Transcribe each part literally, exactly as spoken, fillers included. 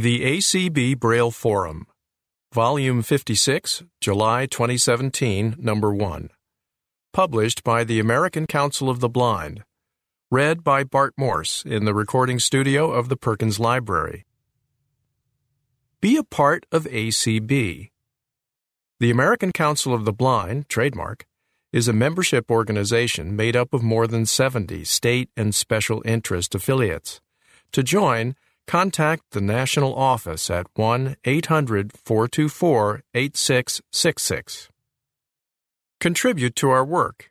The A C B Braille Forum, Volume fifty-six, July twenty seventeen, Number one. Published by the American Council of the Blind. Read by Bart Morse in the recording studio of the Perkins Library. Be a part of A C B. The American Council of the Blind, trademark, is a membership organization made up of more than seventy state and special interest affiliates. To join, contact the national office at one eight hundred, four two four, eight six six six. Contribute to our work.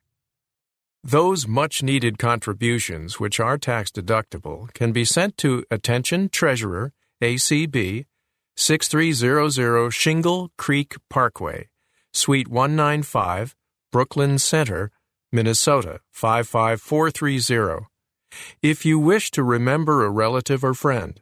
Those much-needed contributions which are tax-deductible can be sent to Attention Treasurer, A C B, sixty-three hundred Shingle Creek Parkway, Suite one ninety-five, Brooklyn Center, Minnesota, five five four three zero. If you wish to remember a relative or friend,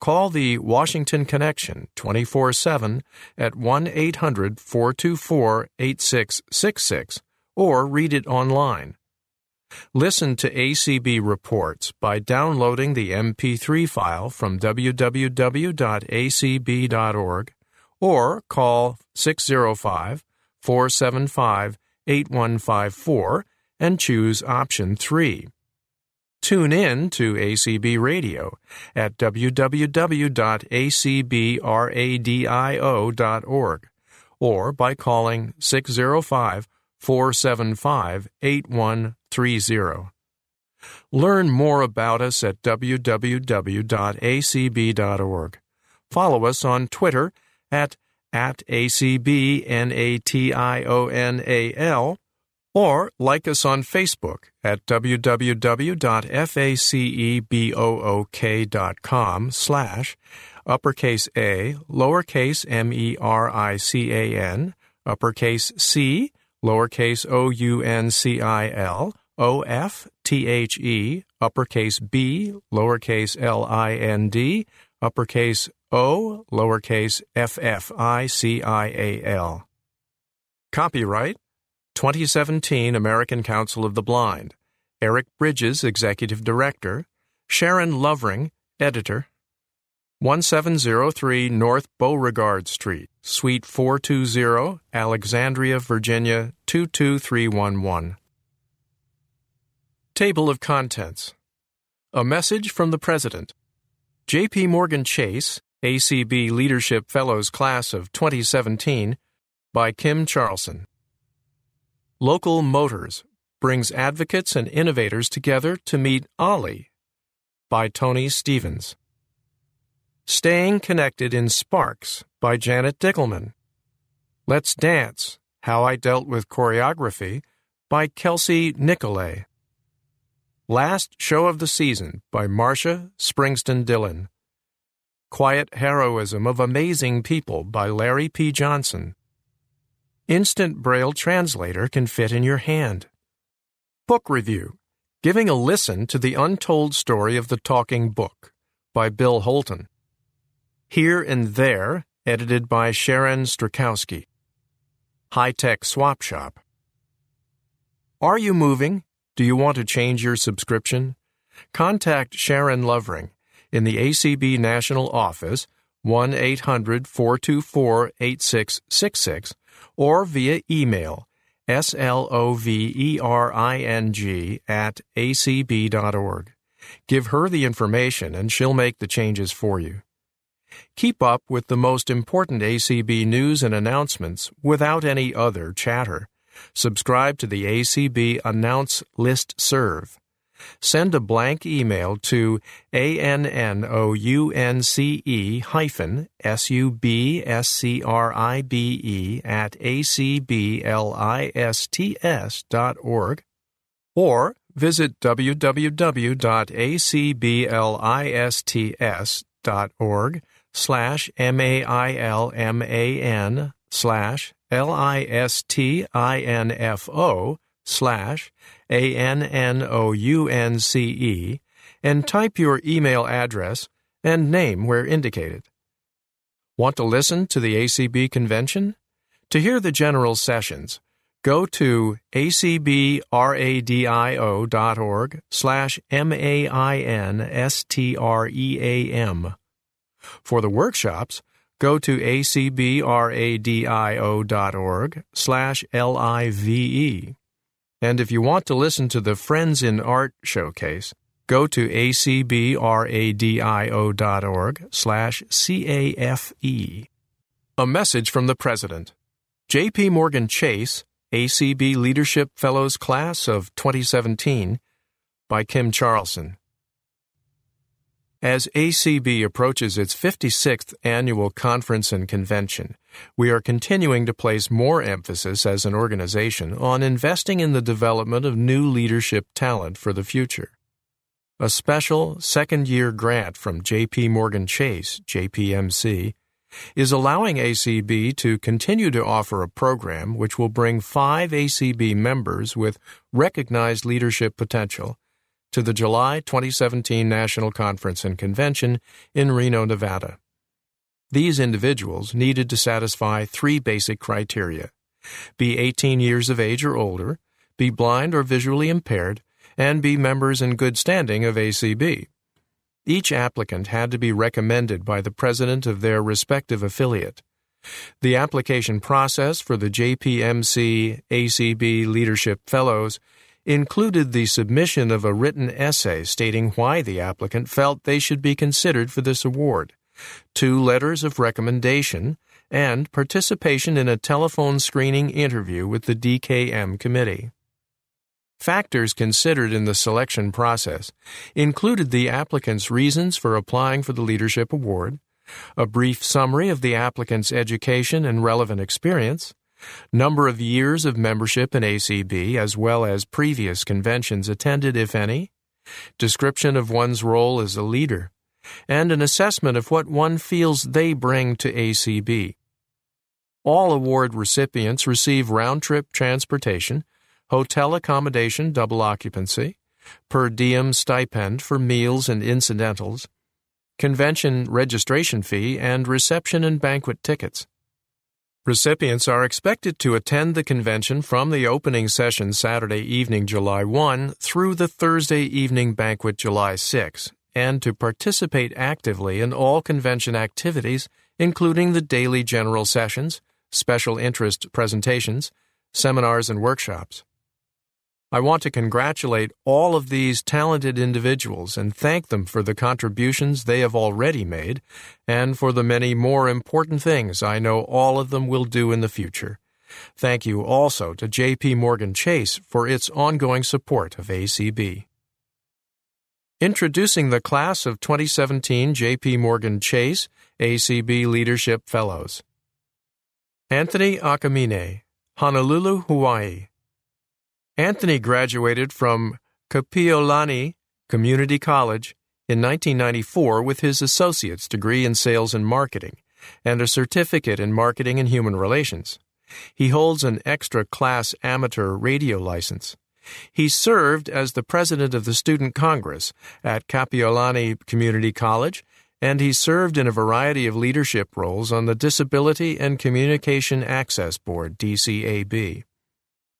call the Washington Connection twenty-four seven at one eight hundred, four two four, eight six six six or read it online. Listen to A C B reports by downloading the M P three file from w w w dot a c b dot org or call six zero five, four seven five, eight one five four and choose option three. Tune in to A C B Radio at w w w dot a c b radio dot org or by calling six zero five, four seven five, eight one three zero. Learn more about us at w w w dot a c b dot org. Follow us on Twitter at, at @A C B N A T I O N A L or like us on Facebook at w w w dot facebook dot com slash uppercase A, lowercase M E R I C A N, uppercase C, lowercase O U N C I L O F T H E, uppercase B, lowercase L I N D, uppercase O, lowercase F F I C I A L. Copyright twenty seventeen American Council of the Blind. Eric Bridges, Executive Director. Sharon Lovering, Editor. seventeen oh three North Beauregard Street, Suite four two zero, Alexandria, Virginia, two two three one one. Table of Contents. A message from the President. J P. Morgan Chase, A C B Leadership Fellows Class of twenty seventeen, by Kim Charlson. Local Motors brings advocates and innovators together to meet Ollie, by Tony Stevens. Staying Connected in Sparks by Janet Dickelman. Let's Dance, How I Dealt with Choreography by Kelsey Nicolay. Last Show of the Season by Marcia Springston Dillon. Quiet Heroism of Amazing People by Larry P. Johnson. Instant Braille Translator Can Fit in Your Hand. Book Review, Giving a Listen to the Untold Story of the Talking Book by Bill Holton. Here and There, edited by Sharon Strakowski. High-Tech Swap Shop. Are you moving? Do you want to change your subscription? Contact Sharon Lovering in the A C B National Office, one eight hundred, four two four, eight six six six, or via email, slovering at a c b dot org. Give her the information and she'll make the changes for you. Keep up with the most important A C B news and announcements without any other chatter. Subscribe to the A C B Announce List Serve. Send a blank email to A-N-N-O-U-N-C-E hyphen S-U-B-S-C-R-I-B-E at A-C-B-L-I-S-T-S dot org or visit w w w dot a c b l i s t s dot org slash M A I L M A N slash L I S T I N F O slash A N N O U N C E and type your email address and name where indicated. Want to listen to the A C B convention? To hear the general sessions, go to acbradio.org slash M-A-I-N-S-T-R-E-A-M. For the workshops, go to acbradio.org slash L-I-V-E. And if you want to listen to the Friends in Art Showcase, go to acbradio.org slash C A F E. A message from the President. J P. Morgan Chase, A C B Leadership Fellows Class of twenty seventeen, by Kim Charlson. As A C B approaches its fifty-sixth annual conference and convention, we are continuing to place more emphasis as an organization on investing in the development of new leadership talent for the future. A special second-year grant from J P. Morgan Chase, J P M C, is allowing A C B to continue to offer a program which will bring five A C B members with recognized leadership potential to the July twenty seventeen National Conference and Convention in Reno, Nevada. These individuals needed to satisfy three basic criteria: be eighteen years of age or older, be blind or visually impaired, and be members in good standing of A C B. Each applicant had to be recommended by the president of their respective affiliate. The application process for the J P M C A C B Leadership Fellows included the submission of a written essay stating why the applicant felt they should be considered for this award, two letters of recommendation, and participation in a telephone screening interview with the D K M committee. Factors considered in the selection process included the applicant's reasons for applying for the Leadership Award, a brief summary of the applicant's education and relevant experience, number of years of membership in A C B as well as previous conventions attended, if any, description of one's role as a leader, and an assessment of what one feels they bring to A C B. All award recipients receive round-trip transportation, hotel accommodation double occupancy, per diem stipend for meals and incidentals, convention registration fee, and reception and banquet tickets. Recipients are expected to attend the convention from the opening session Saturday evening, July first, through the Thursday evening banquet, July sixth, and to participate actively in all convention activities, including the daily general sessions, special interest presentations, seminars, and workshops. I want to congratulate all of these talented individuals and thank them for the contributions they have already made and for the many more important things I know all of them will do in the future. Thank you also to J P. Morgan Chase for its ongoing support of A C B. Introducing the Class of twenty seventeen J P. Morgan Chase A C B Leadership Fellows. Anthony Akamine, Honolulu, Hawaii. Anthony graduated from Kapiolani Community College in nineteen ninety-four with his associate's degree in sales and marketing and a certificate in marketing and human relations. He holds an extra class amateur radio license. He served as the president of the Student Congress at Kapiolani Community College, and he served in a variety of leadership roles on the Disability and Communication Access Board, D C A B.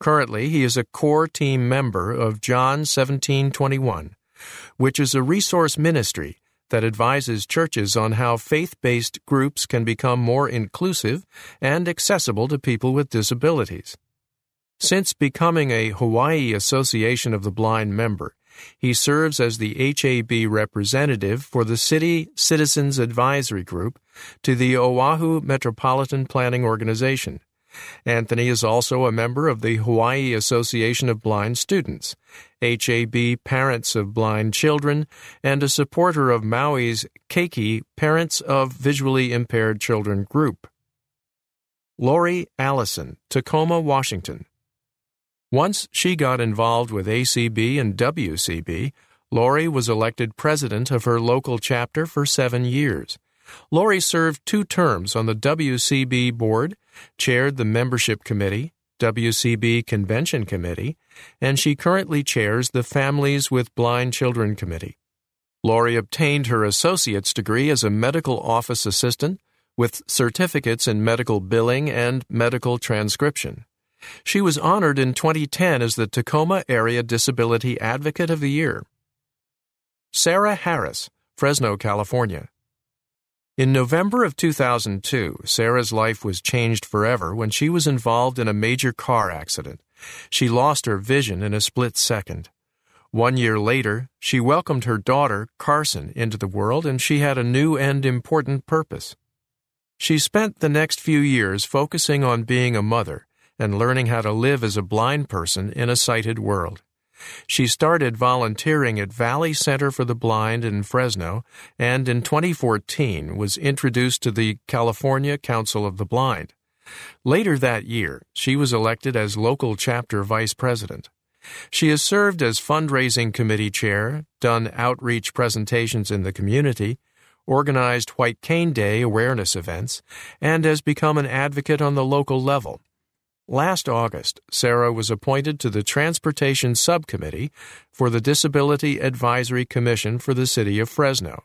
Currently, he is a core team member of John seventeen twenty-one, which is a resource ministry that advises churches on how faith-based groups can become more inclusive and accessible to people with disabilities. Since becoming a Hawaii Association of the Blind member, he serves as the H A B representative for the City Citizens Advisory Group to the Oahu Metropolitan Planning Organization. Anthony is also a member of the Hawaii Association of Blind Students, H A B Parents of Blind Children, and a supporter of Maui's Keiki Parents of Visually Impaired Children group. Lori Allison, Tacoma, Washington. Once she got involved with A C B and W C B, Lori was elected president of her local chapter for seven years, Lori served two terms on the W C B board, chaired the membership committee, W C B convention committee, and she currently chairs the Families with Blind Children Committee. Lori obtained her associate's degree as a medical office assistant with certificates in medical billing and medical transcription. She was honored in twenty ten as the Tacoma Area Disability Advocate of the Year. Sarah Harris, Fresno, California. In November of two thousand two, Sarah's life was changed forever when she was involved in a major car accident. She lost her vision in a split second. One year later, she welcomed her daughter, Carson, into the world, and she had a new and important purpose. She spent the next few years focusing on being a mother and learning how to live as a blind person in a sighted world. She started volunteering at Valley Center for the Blind in Fresno, and in twenty fourteen was introduced to the California Council of the Blind. Later that year, she was elected as local chapter vice president. She has served as fundraising committee chair, done outreach presentations in the community, organized White Cane Day awareness events, and has become an advocate on the local level. Last August, Sarah was appointed to the Transportation Subcommittee for the Disability Advisory Commission for the City of Fresno,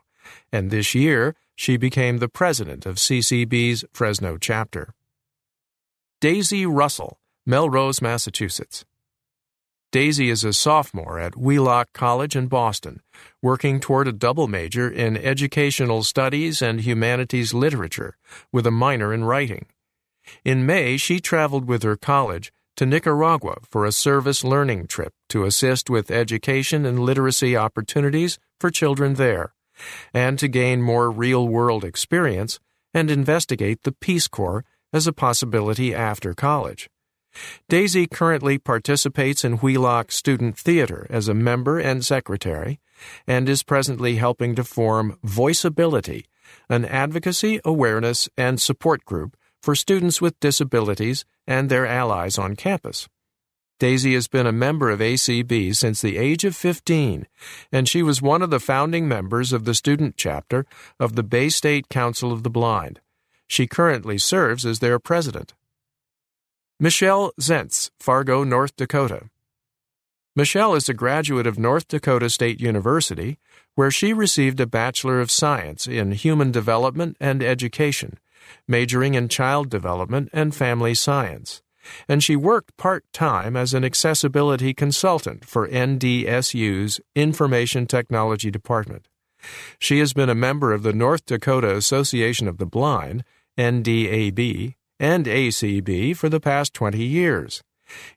and this year she became the president of C C B's Fresno chapter. Daisy Russell, Melrose, Massachusetts. Daisy is a sophomore at Wheelock College in Boston, working toward a double major in Educational Studies and Humanities Literature, with a minor in writing. In May, she traveled with her college to Nicaragua for a service learning trip to assist with education and literacy opportunities for children there, and to gain more real-world experience and investigate the Peace Corps as a possibility after college. Daisy currently participates in Wheelock Student Theater as a member and secretary, and is presently helping to form Voiceability, an advocacy, awareness, and support group for students with disabilities and their allies on campus. Daisy has been a member of A C B since the age of fifteen, and she was one of the founding members of the student chapter of the Bay State Council of the Blind. She currently serves as their president. Michelle Zentz, Fargo, North Dakota. Michelle is a graduate of North Dakota State University, where she received a Bachelor of Science in Human Development and Education, majoring in child development and family science, and she worked part-time as an accessibility consultant for N D S U's Information Technology Department. She has been a member of the North Dakota Association of the Blind, N D A B, and A C B for the past twenty years.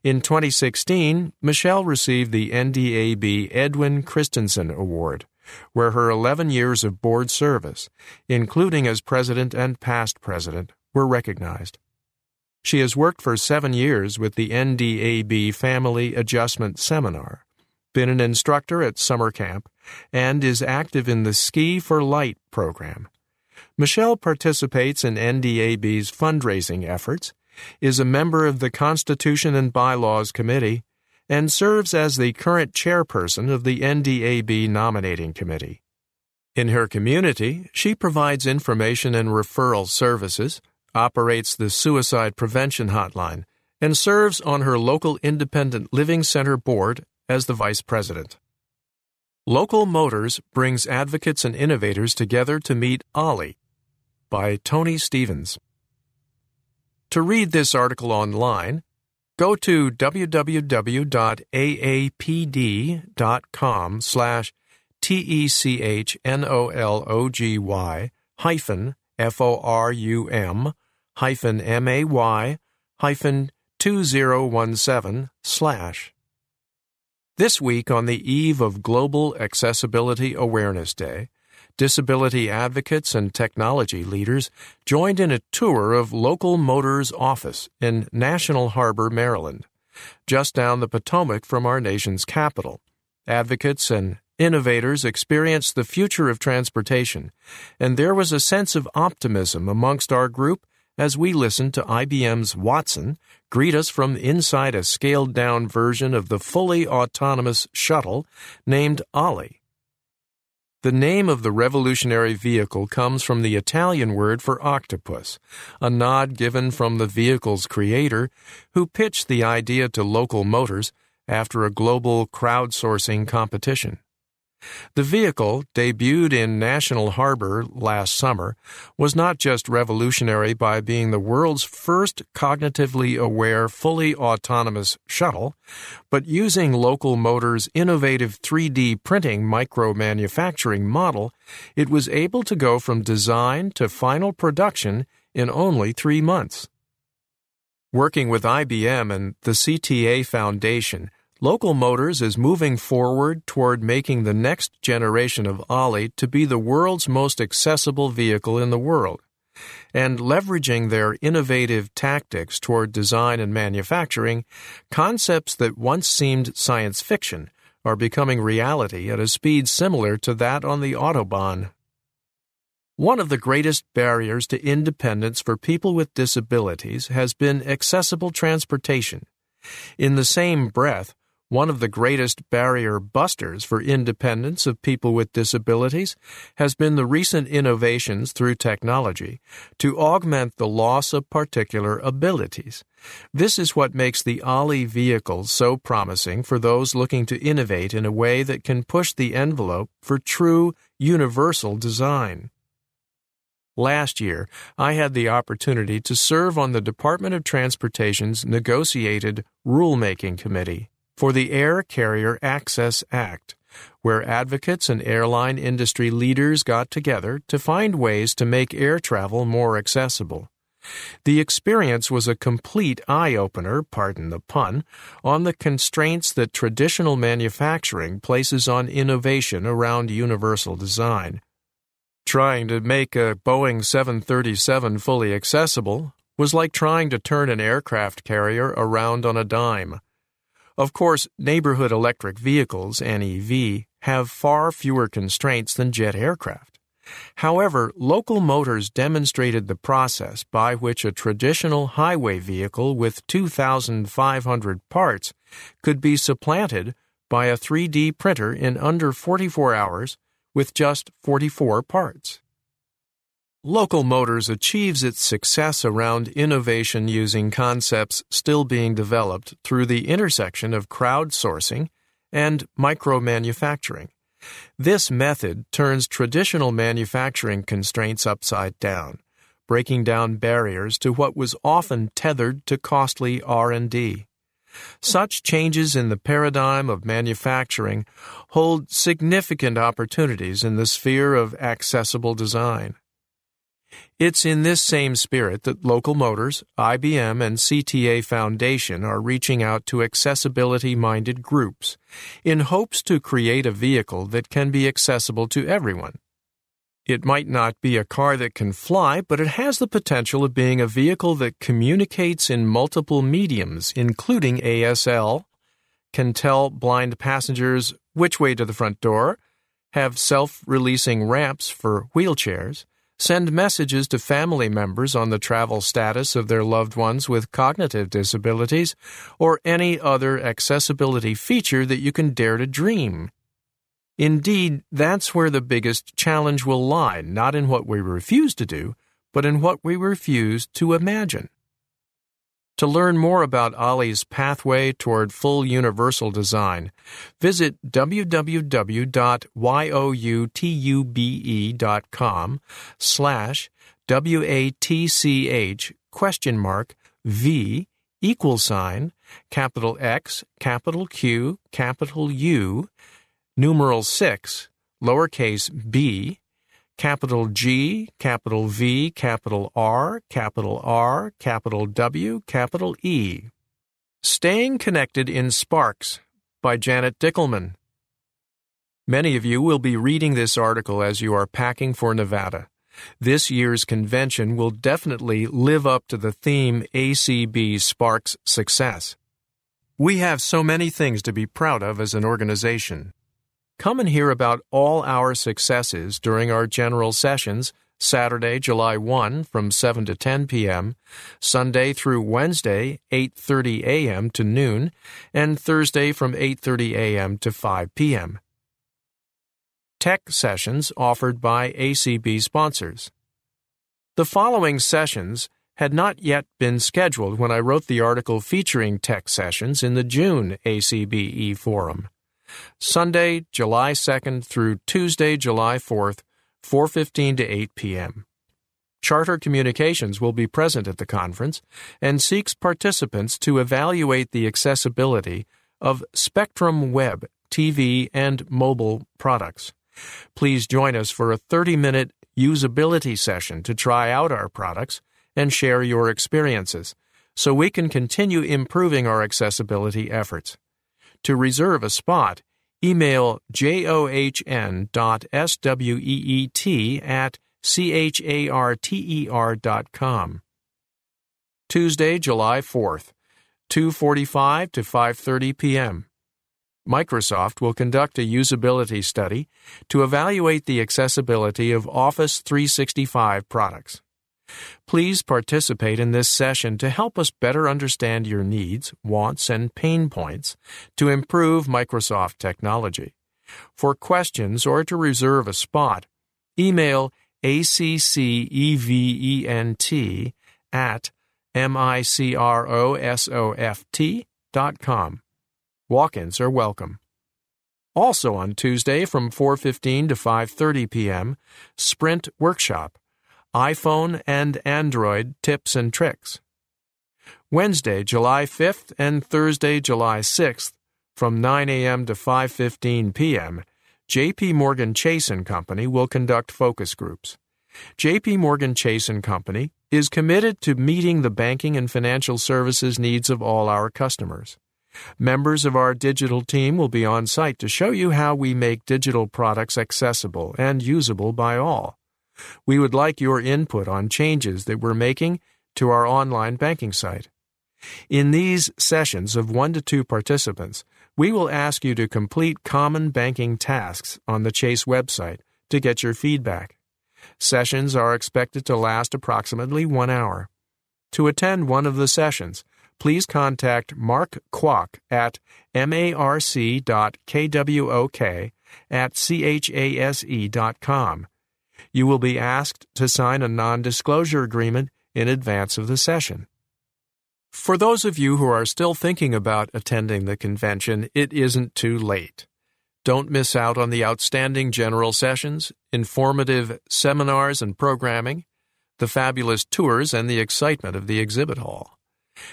In twenty sixteen, Michelle received the N D A B Edwin Christensen Award, where her eleven years of board service, including as president and past president, were recognized. She has worked for seven years with the N D A B Family Adjustment Seminar, been an instructor at summer camp, and is active in the Ski for Light program. Michelle participates in N D A B's fundraising efforts, is a member of the Constitution and Bylaws Committee, and serves as the current chairperson of the N D A B Nominating Committee. In her community, she provides information and referral services, operates the Suicide Prevention Hotline, and serves on her local Independent Living Center board as the vice president. Local Motors brings advocates and innovators together to meet Ollie, by Tony Stevens. To read this article online, go to www.aapd.com slash T-E-C-H-N-O-L-O-G-Y hyphen F-O-R-U-M hyphen M-A-Y hyphen 2017 slash. This week, on the eve of Global Accessibility Awareness Day, disability advocates and technology leaders joined in a tour of Local Motors' office in National Harbor, Maryland, just down the Potomac from our nation's capital. Advocates and innovators experienced the future of transportation, and there was a sense of optimism amongst our group as we listened to I B M's Watson greet us from inside a scaled-down version of the fully autonomous shuttle named Ollie. The name of the revolutionary vehicle comes from the Italian word for octopus, a nod given from the vehicle's creator, who pitched the idea to Local Motors after a global crowdsourcing competition. The vehicle, debuted in National Harbor last summer, was not just revolutionary by being the world's first cognitively aware, fully autonomous shuttle, but using Local Motors' innovative three D printing micro-manufacturing model, it was able to go from design to final production in only three months. Working with I B M and the C T A Foundation, Local Motors is moving forward toward making the next generation of Ollie to be the world's most accessible vehicle in the world, and leveraging their innovative tactics toward design and manufacturing, concepts that once seemed science fiction are becoming reality at a speed similar to that on the Autobahn. One of the greatest barriers to independence for people with disabilities has been accessible transportation. In the same breath, one of the greatest barrier busters for independence of people with disabilities has been the recent innovations through technology to augment the loss of particular abilities. This is what makes the Ollie vehicle so promising for those looking to innovate in a way that can push the envelope for true, universal design. Last year, I had the opportunity to serve on the Department of Transportation's negotiated rulemaking committee for the Air Carrier Access Act, where advocates and airline industry leaders got together to find ways to make air travel more accessible. The experience was a complete eye-opener, pardon the pun, on the constraints that traditional manufacturing places on innovation around universal design. Trying to make a Boeing seven thirty-seven fully accessible was like trying to turn an aircraft carrier around on a dime. Of course, neighborhood electric vehicles, N E V, have far fewer constraints than jet aircraft. However, Local Motors demonstrated the process by which a traditional highway vehicle with two thousand five hundred parts could be supplanted by a three D printer in under forty-four hours with just forty-four parts. Local Motors achieves its success around innovation using concepts still being developed through the intersection of crowdsourcing and micromanufacturing. This method turns traditional manufacturing constraints upside down, breaking down barriers to what was often tethered to costly R and D. Such changes in the paradigm of manufacturing hold significant opportunities in the sphere of accessible design. It's in this same spirit that Local Motors, I B M, and C T A Foundation are reaching out to accessibility-minded groups in hopes to create a vehicle that can be accessible to everyone. It might not be a car that can fly, but it has the potential of being a vehicle that communicates in multiple mediums, including A S L, can tell blind passengers which way to the front door, have self-releasing ramps for wheelchairs, send messages to family members on the travel status of their loved ones with cognitive disabilities, or any other accessibility feature that you can dare to dream. Indeed, that's where the biggest challenge will lie, not in what we refuse to do, but in what we refuse to imagine. To learn more about Ollie's pathway toward full universal design, visit www.youtube.com slash W-A-T-C-H question mark V equal sign capital X capital Q capital U numeral six, lowercase b, capital G, capital V, capital R, capital R, capital W, capital E. Staying Connected in Sparks by Janet Dickelman. Many of you will be reading this article as you are packing for Nevada. This year's convention will definitely live up to the theme A C B Sparks Success. We have so many things to be proud of as an organization. Come and hear about all our successes during our general sessions, Saturday, July first from seven to ten p.m., Sunday through Wednesday, eight thirty a.m. to noon, and Thursday from eight thirty a.m. to five p.m. tech sessions offered by A C B sponsors. The following sessions had not yet been scheduled when I wrote the article featuring tech sessions in the June A C B E Forum. Sunday, July second through Tuesday, July fourth, four fifteen to eight p.m. Charter Communications will be present at the conference and seeks participants to evaluate the accessibility of Spectrum Web, T V, and mobile products. Please join us for a thirty-minute usability session to try out our products and share your experiences so we can continue improving our accessibility efforts. To reserve a spot, email john.sweet at charter.com. Tuesday, July fourth, two forty-five to five thirty p.m. Microsoft will conduct a usability study to evaluate the accessibility of Office three sixty-five products. Please participate in this session to help us better understand your needs, wants, and pain points to improve Microsoft technology. For questions or to reserve a spot, email accevent at microsoft dot com. Walk-ins are welcome. Also on Tuesday from four fifteen to five thirty p.m., Sprint Workshop, iPhone and Android Tips and Tricks. Wednesday, July fifth and Thursday, July sixth, from nine a.m. to five fifteen p.m., J P. Morgan Chase and Company will conduct focus groups. J P. Morgan Chase and Company is committed to meeting the banking and financial services needs of all our customers. Members of our digital team will be on site to show you how we make digital products accessible and usable by all. We would like your input on changes that we're making to our online banking site. In these sessions of one to two participants, we will ask you to complete common banking tasks on the Chase website to get your feedback. Sessions are expected to last approximately one hour. To attend one of the sessions, please contact Mark Kwok at marc.kwok at chase.com. You will be asked to sign a non-disclosure agreement in advance of the session. For those of you who are still thinking about attending the convention, it isn't too late. Don't miss out on the outstanding general sessions, informative seminars and programming, the fabulous tours, and the excitement of the exhibit hall.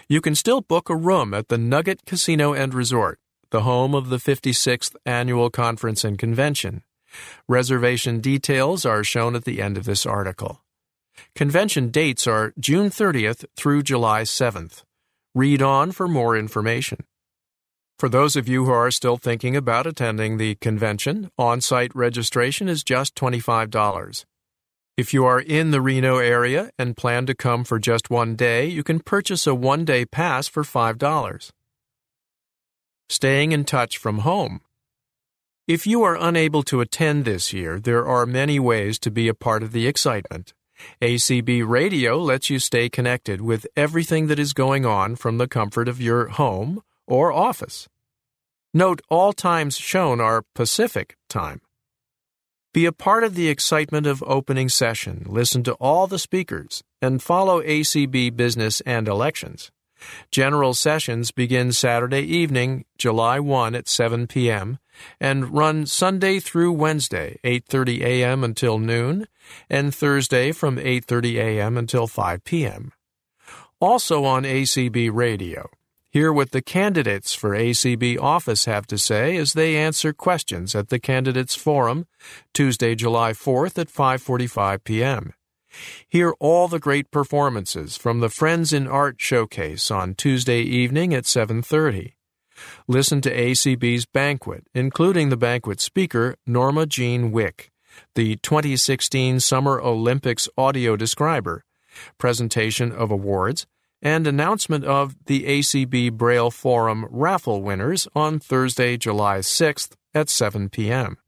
You can still book a room at the Nugget Casino and Resort, the home of the fifty-sixth Annual Conference and Convention. Reservation details are shown at the end of this article. Convention dates are June thirtieth through July seventh. Read on for more information. For those of you who are still thinking about attending the convention, on-site registration is just twenty-five dollars. If you are in the Reno area and plan to come for just one day, you can purchase a one-day pass for five dollars. Staying in touch from home. If you are unable to attend this year, there are many ways to be a part of the excitement. A C B Radio lets you stay connected with everything that is going on from the comfort of your home or office. Note all times shown are Pacific time. Be a part of the excitement of opening session, listen to all the speakers, and follow A C B Business and Elections. General sessions begin Saturday evening, July first at seven p.m., and run Sunday through Wednesday, eight thirty a.m. until noon, and Thursday from eight thirty a.m. until five p.m. Also on A C B Radio, hear what the candidates for A C B office have to say as they answer questions at the Candidates Forum, Tuesday, July fourth at five forty-five p.m. Hear all the great performances from the Friends in Art Showcase on Tuesday evening at seven thirty. Listen to A C B's banquet, including the banquet speaker, Norma Jean Wick, the twenty sixteen Summer Olympics audio describer, presentation of awards, and announcement of the A C B Braille Forum raffle winners on Thursday, July sixth at seven p.m.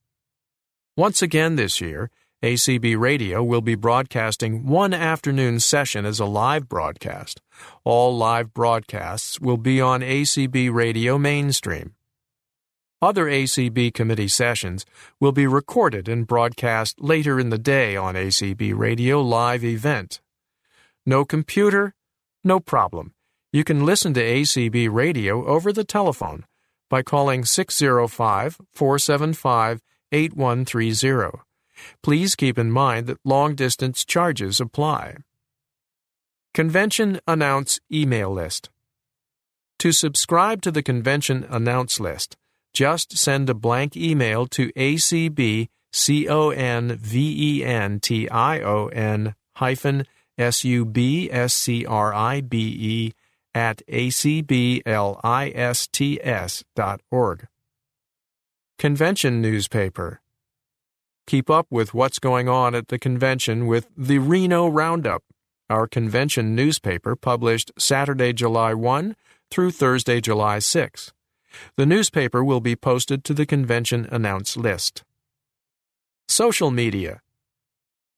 Once again this year, A C B Radio will be broadcasting one afternoon session as a live broadcast. All live broadcasts will be on A C B Radio Mainstream. Other A C B committee sessions will be recorded and broadcast later in the day on A C B Radio Live event. No computer? No problem. You can listen to A C B Radio over the telephone by calling six oh five, four seven five, eight one three zero. Please keep in mind that long-distance charges apply. Convention Announce Email List. To subscribe to the Convention Announce List, just send a blank email to acbconvention-subscribe at acblists dot org. Convention Newspaper. Keep up with what's going on at the convention with the Reno Roundup, our convention newspaper published Saturday, July first through Thursday, July sixth. The newspaper will be posted to the convention announce list. Social media.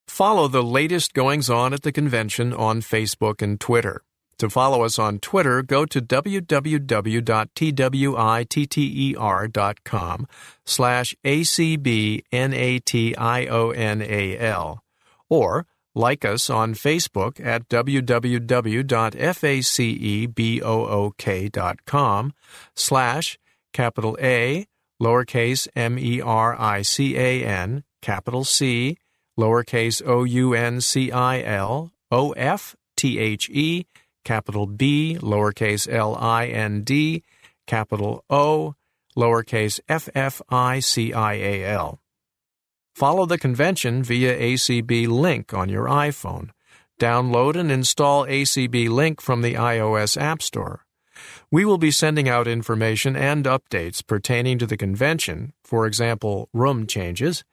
Follow the latest goings-on at the convention on Facebook and Twitter. To follow us on Twitter, go to w w w dot t witter dot com slash A C B N A T I O N A L or like us on Facebook at w w w dot facebook dot com slash capital A, lowercase m e r i c a n, capital C, lowercase o u n c i l o f t h e, capital B, lowercase l i n d, capital O, lowercase f f i c i a l. Follow the convention via A C B Link on your iPhone. Download and install A C B Link from the iOS App Store. We will be sending out information and updates pertaining to the convention, for example, room changes.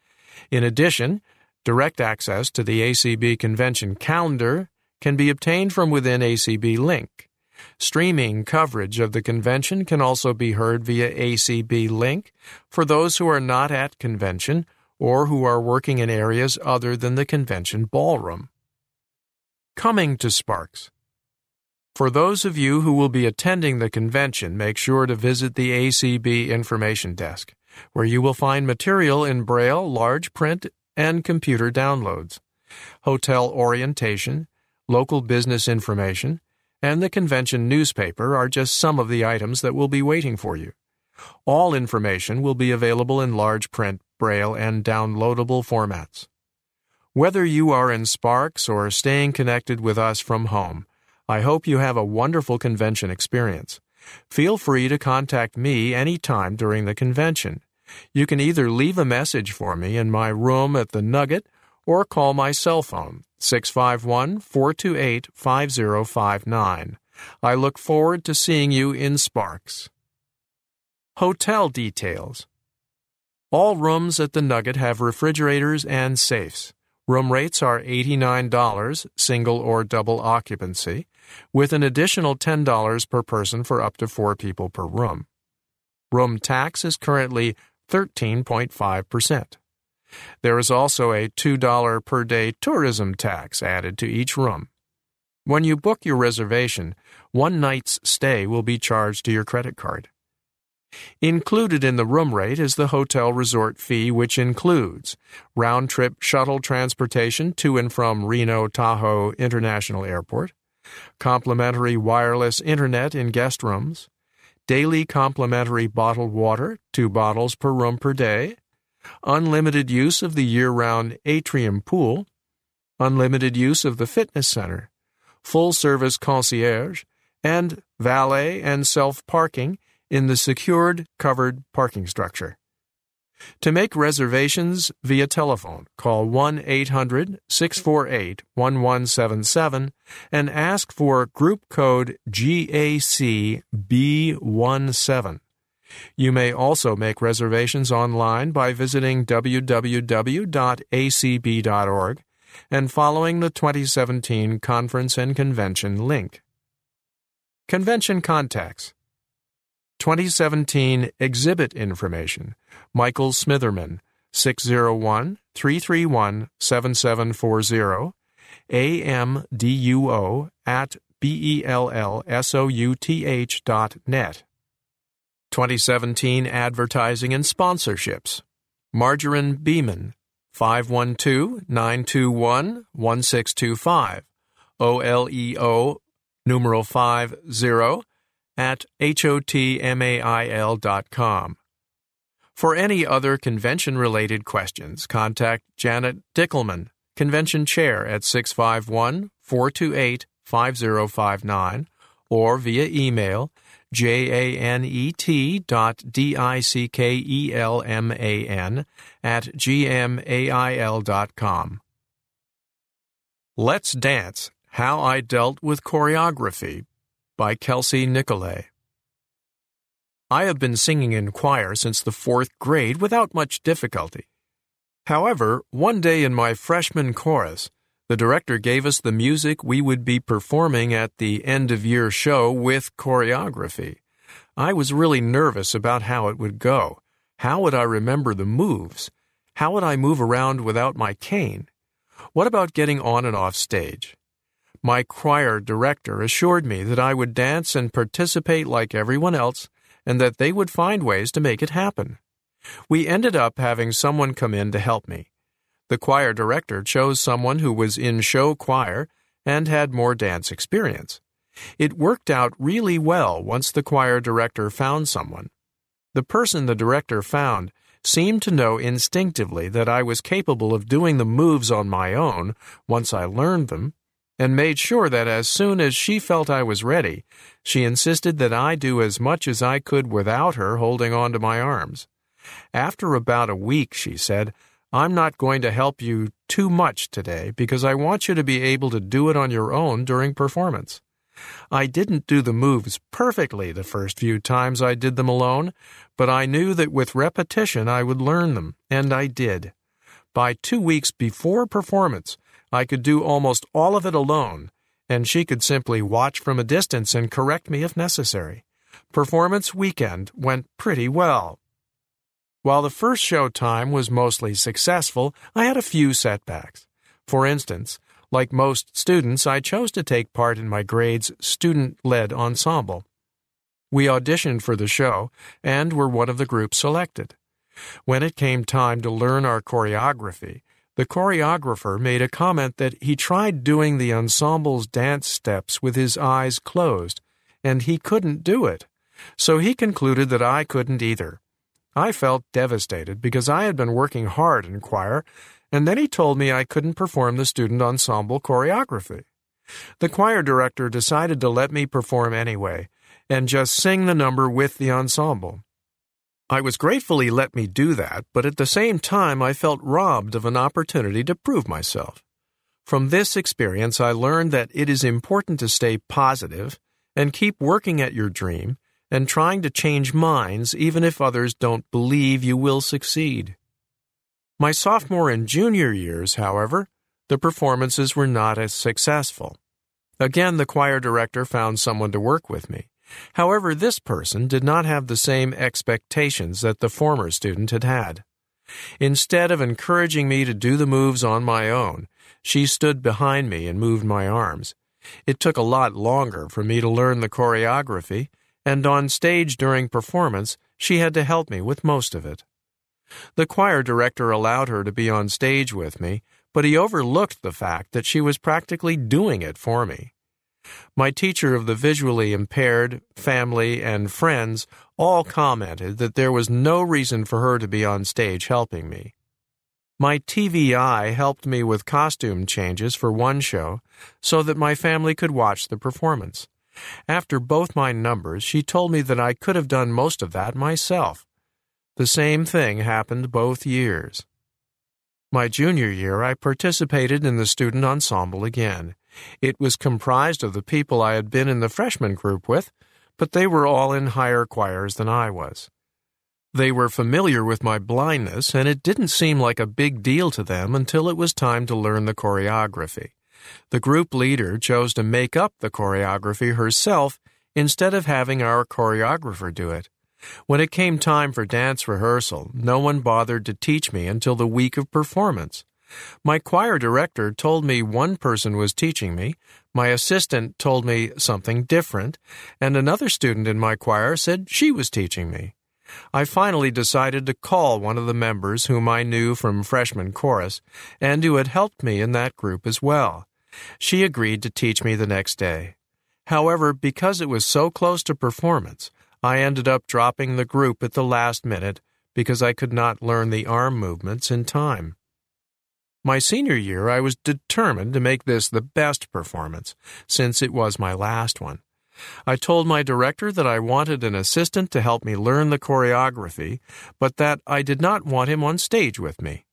In addition, direct access to the A C B convention calendar can be obtained from within A C B Link. Streaming coverage of the convention can also be heard via A C B Link for those who are not at convention or who are working in areas other than the convention ballroom. Coming to Sparks. For those of you who will be attending the convention, make sure to visit the A C B Information Desk, where you will find material in Braille, large print, and computer downloads, hotel orientation, local business information, and the convention newspaper are just some of the items that will be waiting for you. All information will be available in large print, Braille, and downloadable formats. Whether you are in Sparks or staying connected with us from home, I hope you have a wonderful convention experience. Feel free to contact me anytime during the convention. You can either leave a message for me in my room at the Nugget or call my cell phone, six five one, four two eight, five oh five nine. I look forward to seeing you in Sparks. Hotel details. All rooms at the Nugget have refrigerators and safes. Room rates are eighty-nine dollars, single or double occupancy, with an additional ten dollars per person for up to four people per room. Room tax is currently thirteen point five percent. There is also a two dollars per day tourism tax added to each room. When you book your reservation, one night's stay will be charged to your credit card. Included in the room rate is the hotel resort fee, which includes round-trip shuttle transportation to and from Reno Tahoe International Airport, complimentary wireless internet in guest rooms, daily complimentary bottled water, two bottles per room per day, unlimited use of the year-round atrium pool, unlimited use of the fitness center, full-service concierge, and valet and self-parking in the secured, covered parking structure. To make reservations via telephone, call one eight hundred, six four eight, one one seven seven and ask for group code G A C B one seven. You may also make reservations online by visiting w w w dot a c b dot org and following the twenty seventeen Conference and Convention link. Convention Contacts. twenty seventeen Exhibit Information, Michael Smitherman, six oh one, three three one, seven seven four zero, amduo at bellsouth dot net. twenty seventeen Advertising and Sponsorships. Margarine Beeman, five one two, nine two one, one six two five, O L E O, numeral five zero, at hotmail dot com. For any other convention-related questions, contact Janet Dickelman, Convention Chair, at six five one, four two eight, five zero five nine, or via email janet dot dickelman at gmail dot com. Let's Dance, How I Dealt with Choreography, by Kelsey Nicolay. I have been singing in choir since the fourth grade without much difficulty. However, one day in my freshman chorus, the director gave us the music we would be performing at the end-of-year show with choreography. I was really nervous about how it would go. How would I remember the moves? How would I move around without my cane? What about getting on and off stage? My choir director assured me that I would dance and participate like everyone else and that they would find ways to make it happen. We ended up having someone come in to help me. The choir director chose someone who was in show choir and had more dance experience. It worked out really well once the choir director found someone. The person the director found seemed to know instinctively that I was capable of doing the moves on my own once I learned them, and made sure that as soon as she felt I was ready, she insisted that I do as much as I could without her holding on to my arms. After about a week, she said, "I'm not going to help you too much today because I want you to be able to do it on your own during performance." I didn't do the moves perfectly the first few times I did them alone, but I knew that with repetition I would learn them, and I did. By two weeks before performance, I could do almost all of it alone, and she could simply watch from a distance and correct me if necessary. Performance weekend went pretty well. While the first show time was mostly successful, I had a few setbacks. For instance, like most students, I chose to take part in my grade's student-led ensemble. We auditioned for the show and were one of the groups selected. When it came time to learn our choreography, the choreographer made a comment that he tried doing the ensemble's dance steps with his eyes closed, and he couldn't do it, so he concluded that I couldn't either. I felt devastated because I had been working hard in choir, and then he told me I couldn't perform the student ensemble choreography. The choir director decided to let me perform anyway, and just sing the number with the ensemble. I was grateful he let me do that, but at the same time I felt robbed of an opportunity to prove myself. From this experience I learned that it is important to stay positive and keep working at your dream, and trying to change minds even if others don't believe you will succeed. My sophomore and junior years, however, the performances were not as successful. Again, the choir director found someone to work with me. However, this person did not have the same expectations that the former student had had. Instead of encouraging me to do the moves on my own, she stood behind me and moved my arms. It took a lot longer for me to learn the choreography, and on stage during performance, she had to help me with most of it. The choir director allowed her to be on stage with me, but he overlooked the fact that she was practically doing it for me. My teacher of the visually impaired, family, and friends all commented that there was no reason for her to be on stage helping me. My T V I helped me with costume changes for one show so that my family could watch the performance. After both my numbers, she told me that I could have done most of that myself. The same thing happened both years. My junior year, I participated in the student ensemble again. It was comprised of the people I had been in the freshman group with, but they were all in higher choirs than I was. They were familiar with my blindness, and it didn't seem like a big deal to them until it was time to learn the choreography. The group leader chose to make up the choreography herself instead of having our choreographer do it. When it came time for dance rehearsal, no one bothered to teach me until the week of performance. My choir director told me one person was teaching me, my assistant told me something different, and another student in my choir said she was teaching me. I finally decided to call one of the members whom I knew from freshman chorus and who had helped me in that group as well. She agreed to teach me the next day. However, because it was so close to performance, I ended up dropping the group at the last minute because I could not learn the arm movements in time. My senior year, I was determined to make this the best performance, since it was my last one. I told my director that I wanted an assistant to help me learn the choreography, but that I did not want him on stage with me.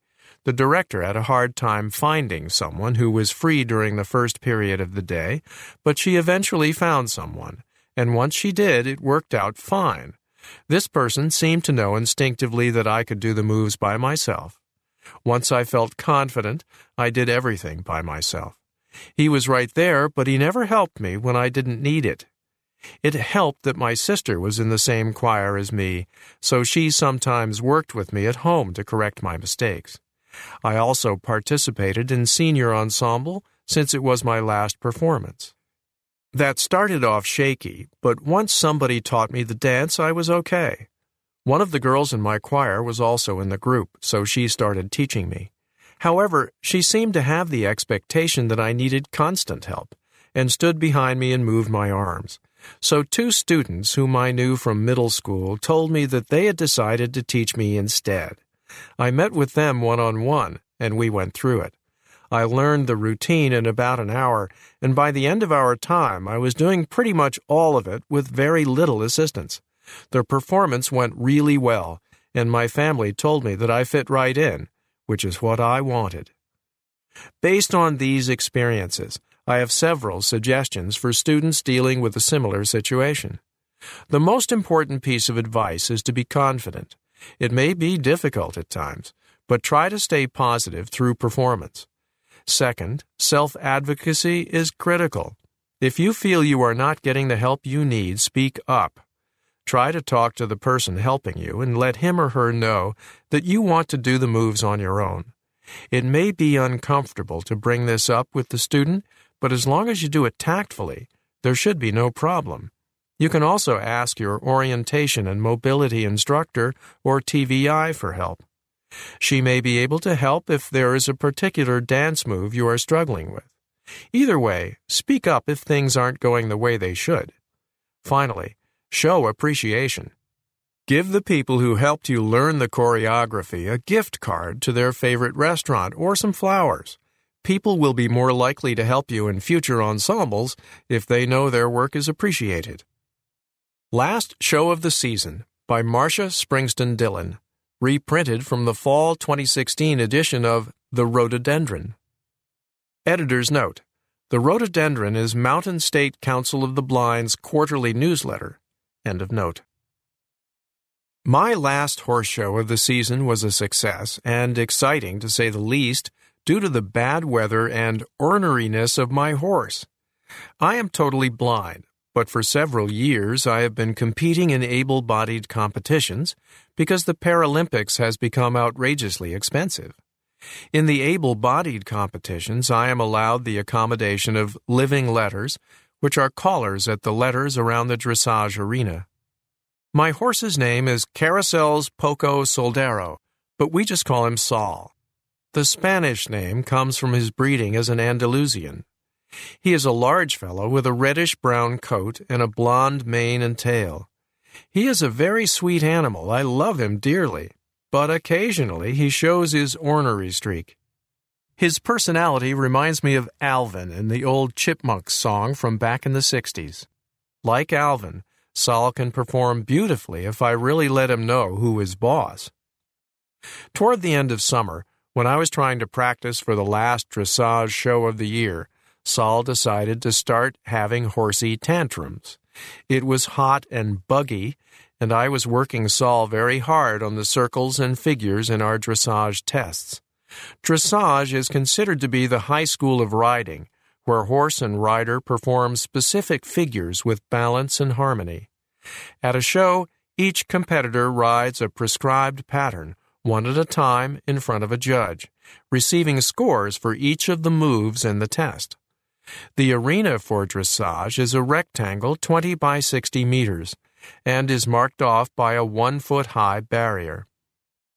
The director had a hard time finding someone who was free during the first period of the day, but she eventually found someone, and once she did, it worked out fine. This person seemed to know instinctively that I could do the moves by myself. Once I felt confident, I did everything by myself. He was right there, but he never helped me when I didn't need it. It helped that my sister was in the same choir as me, so she sometimes worked with me at home to correct my mistakes. I also participated in senior ensemble since it was my last performance. That started off shaky, but once somebody taught me the dance, I was okay. One of the girls in my choir was also in the group, so she started teaching me. However, she seemed to have the expectation that I needed constant help, and stood behind me and moved my arms. So two students whom I knew from middle school told me that they had decided to teach me instead. I met with them one-on-one, and we went through it. I learned the routine in about an hour, and by the end of our time, I was doing pretty much all of it with very little assistance. The performance went really well, and my family told me that I fit right in, which is what I wanted. Based on these experiences, I have several suggestions for students dealing with a similar situation. The most important piece of advice is to be confident. It may be difficult at times, but try to stay positive through performance. Second, self-advocacy is critical. If you feel you are not getting the help you need, speak up. Try to talk to the person helping you and let him or her know that you want to do the moves on your own. It may be uncomfortable to bring this up with the student, but as long as you do it tactfully, there should be no problem. You can also ask your orientation and mobility instructor or T V I for help. She may be able to help if there is a particular dance move you are struggling with. Either way, speak up if things aren't going the way they should. Finally, show appreciation. Give the people who helped you learn the choreography a gift card to their favorite restaurant or some flowers. People will be more likely to help you in future ensembles if they know their work is appreciated. Last Show of the Season by Marcia Springsteen Dillon, reprinted from the fall twenty sixteen edition of The Rhododendron. Editor's note: The Rhododendron is Mountain State Council of the Blind's quarterly newsletter. End of note. My last horse show of the season was a success, and exciting to say the least, due to the bad weather and orneriness of my horse. I am totally blind, but for several years I have been competing in able-bodied competitions because the Paralympics has become outrageously expensive. In the able-bodied competitions, I am allowed the accommodation of living letters, which are callers at the letters around the dressage arena. My horse's name is Carousel's Poco Soldero, but we just call him Saul. The Spanish name comes from his breeding as an Andalusian. He is a large fellow with a reddish-brown coat and a blonde mane and tail. He is a very sweet animal. I love him dearly, but occasionally he shows his ornery streak. His personality reminds me of Alvin in the old Chipmunks song from back in the sixties. Like Alvin, Saul can perform beautifully if I really let him know who is boss. Toward the end of summer, when I was trying to practice for the last dressage show of the year, Saul decided to start having horsey tantrums. It was hot and buggy, and I was working Saul very hard on the circles and figures in our dressage tests. Dressage is considered to be the high school of riding, where horse and rider perform specific figures with balance and harmony. At a show, each competitor rides a prescribed pattern one at a time in front of a judge, receiving scores for each of the moves in the test. The arena for dressage is a rectangle twenty by sixty meters and is marked off by a one-foot-high barrier.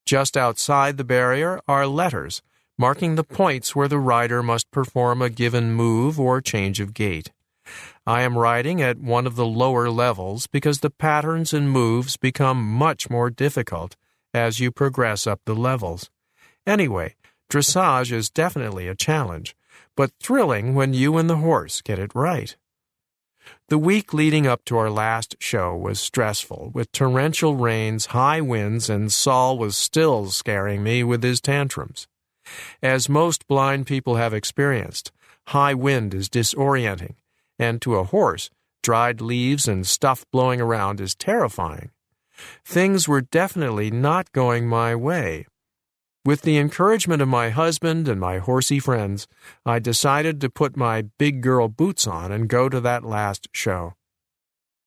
Just outside the barrier are letters marking the points where the rider must perform a given move or change of gait. I am riding at one of the lower levels because the patterns and moves become much more difficult as you progress up the levels. Anyway, dressage is definitely a challenge, but thrilling when you and the horse get it right. The week leading up to our last show was stressful, with torrential rains, high winds, and Saul was still scaring me with his tantrums. As most blind people have experienced, high wind is disorienting, and to a horse, dried leaves and stuff blowing around is terrifying. Things were definitely not going my way. With the encouragement of my husband and my horsey friends, I decided to put my big girl boots on and go to that last show.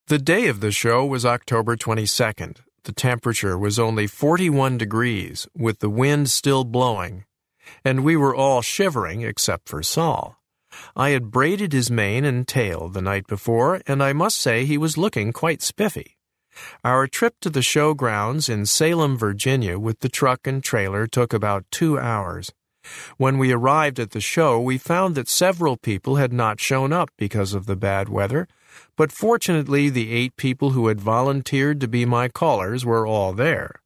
The day of the show was October twenty-second. The temperature was only forty-one degrees, with the wind still blowing, and we were all shivering except for Saul. I had braided his mane and tail the night before, and I must say he was looking quite spiffy. Our trip to the showgrounds in Salem, Virginia, with the truck and trailer took about two hours. When we arrived at the show, we found that several people had not shown up because of the bad weather, but fortunately the eight people who had volunteered to be my callers were all there.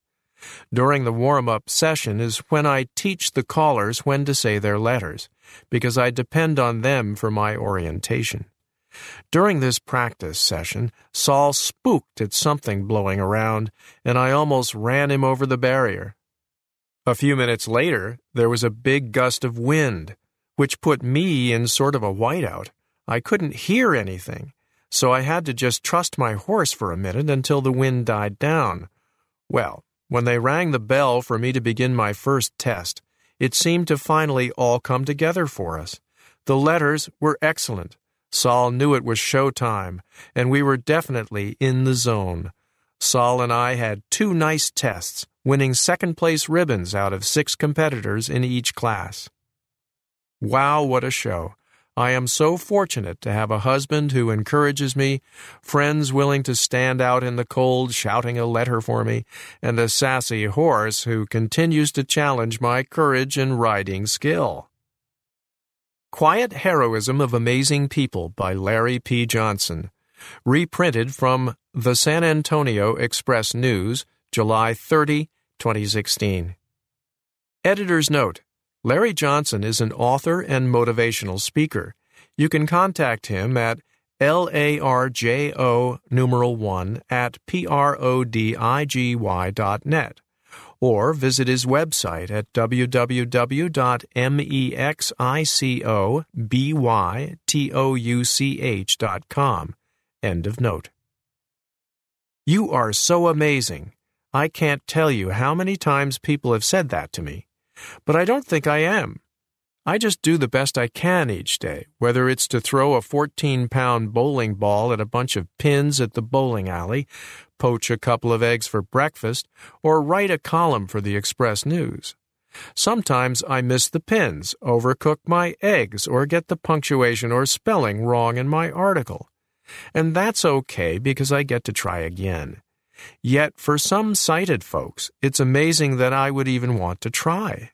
During the warm-up session is when I teach the callers when to say their letters, because I depend on them for my orientation. During this practice session, Saul spooked at something blowing around, and I almost ran him over the barrier. A few minutes later, there was a big gust of wind, which put me in sort of a whiteout. I couldn't hear anything, so I had to just trust my horse for a minute until the wind died down. Well, when they rang the bell for me to begin my first test, it seemed to finally all come together for us. The letters were excellent. Saul knew it was showtime, and we were definitely in the zone. Saul and I had two nice tests, winning second-place ribbons out of six competitors in each class. Wow, what a show! I am so fortunate to have a husband who encourages me, friends willing to stand out in the cold shouting a letter for me, and a sassy horse who continues to challenge my courage and riding skill. Quiet Heroism of Amazing People by Larry P. Johnson. Reprinted from the San Antonio Express News, July thirtieth, twenty sixteen. Editor's note: Larry Johnson is an author and motivational speaker. You can contact him at larjo numeral one at prodigy dot net. Or visit his website at w w w dot mexicobytouch dot com. End of note. You are so amazing. I can't tell you how many times people have said that to me, but I don't think I am. I just do the best I can each day, whether it's to throw a fourteen-pound bowling ball at a bunch of pins at the bowling alley, poach a couple of eggs for breakfast, or write a column for the Express News. Sometimes I miss the pins, overcook my eggs, or get the punctuation or spelling wrong in my article. And that's okay because I get to try again. Yet for some sighted folks, it's amazing that I would even want to try.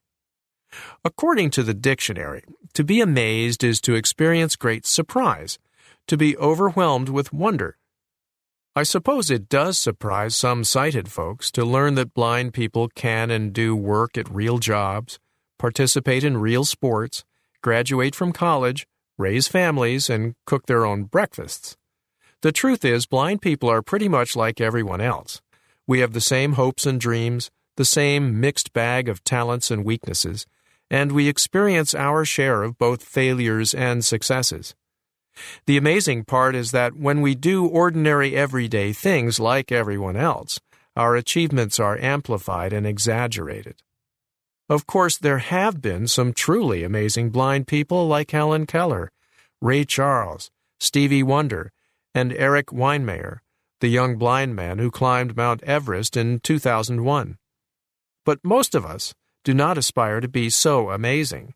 According to the dictionary, to be amazed is to experience great surprise, to be overwhelmed with wonder. I suppose it does surprise some sighted folks to learn that blind people can and do work at real jobs, participate in real sports, graduate from college, raise families, and cook their own breakfasts. The truth is, blind people are pretty much like everyone else. We have the same hopes and dreams, the same mixed bag of talents and weaknesses, and we experience our share of both failures and successes. The amazing part is that when we do ordinary everyday things like everyone else, our achievements are amplified and exaggerated. Of course, there have been some truly amazing blind people like Helen Keller, Ray Charles, Stevie Wonder, and Erik Weihenmayer, the young blind man who climbed Mount Everest in two thousand one. But most of us do not aspire to be so amazing.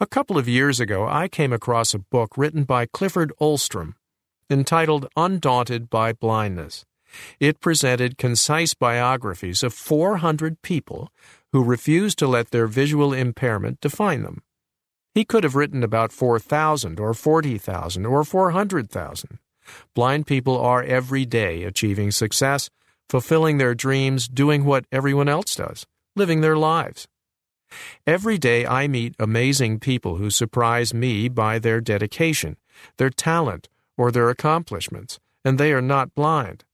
A couple of years ago, I came across a book written by Clifford Olstrom entitled Undaunted by Blindness. It presented concise biographies of four hundred people who refused to let their visual impairment define them. He could have written about four thousand or forty thousand or four hundred thousand. Blind people are every day achieving success, fulfilling their dreams, doing what everyone else does, living their lives. Every day I meet amazing people who surprise me by their dedication, their talent, or their accomplishments, and they are not blind.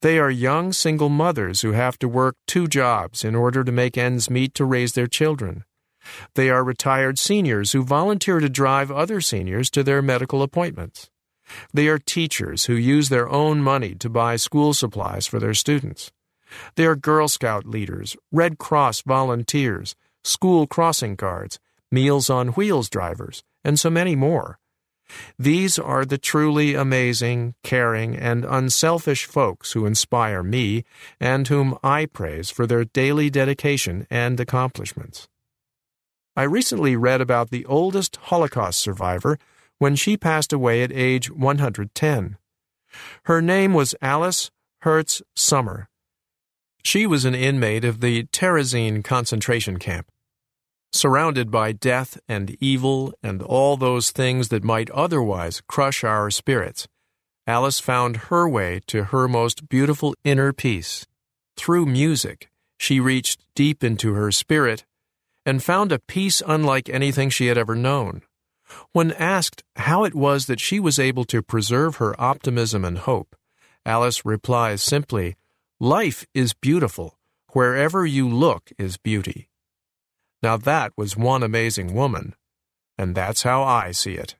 They are young single mothers who have to work two jobs in order to make ends meet to raise their children. They are retired seniors who volunteer to drive other seniors to their medical appointments. They are teachers who use their own money to buy school supplies for their students. They are Girl Scout leaders, Red Cross volunteers, school crossing guards, Meals on Wheels drivers, and so many more. These are the truly amazing, caring, and unselfish folks who inspire me and whom I praise for their daily dedication and accomplishments. I recently read about the oldest Holocaust survivor when she passed away at age one hundred ten. Her name was Alice Hertz Sommer. She was an inmate of the Terezin concentration camp. Surrounded by death and evil and all those things that might otherwise crush our spirits, Alice found her way to her most beautiful inner peace. Through music, she reached deep into her spirit and found a peace unlike anything she had ever known. When asked how it was that she was able to preserve her optimism and hope, Alice replies simply, "Life is beautiful. Wherever you look is beauty." Now that was one amazing woman, and that's how I see it.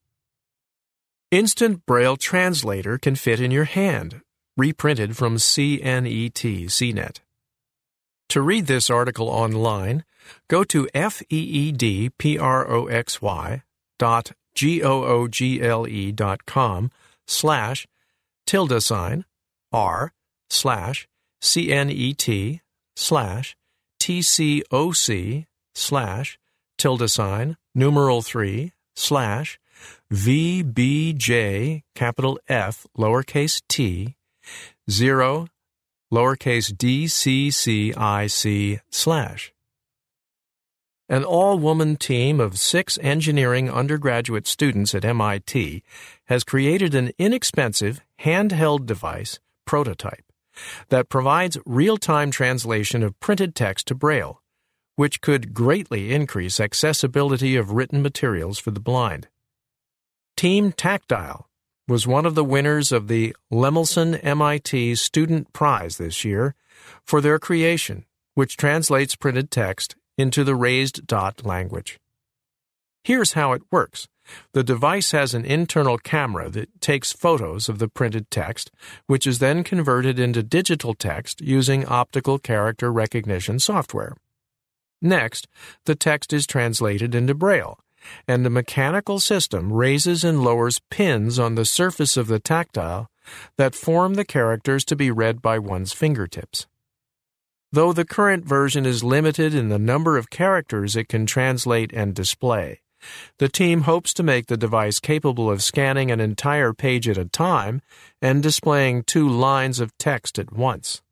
Instant Braille Translator can fit in your hand. Reprinted from C N E T, C net. To read this article online, go to feedproxy dot g-o-o-g-l-e dot com slash tilde sign r slash c-n-e-t slash t-c-o-c slash tilde sign numeral three slash v-b-j capital F lowercase t zero lowercase d-c-c-i-c slash. An all-woman team of six engineering undergraduate students at M I T has created an inexpensive handheld device prototype that provides real-time translation of printed text to Braille, which could greatly increase accessibility of written materials for the blind. Team Tactile was one of the winners of the Lemelson M I T Student Prize this year for their creation, which translates printed text into the raised dot language. Here's how it works. The device has an internal camera that takes photos of the printed text, which is then converted into digital text using optical character recognition software. Next, the text is translated into Braille, and a mechanical system raises and lowers pins on the surface of the tactile that form the characters to be read by one's fingertips. Though the current version is limited in the number of characters it can translate and display, the team hopes to make the device capable of scanning an entire page at a time and displaying two lines of text at once.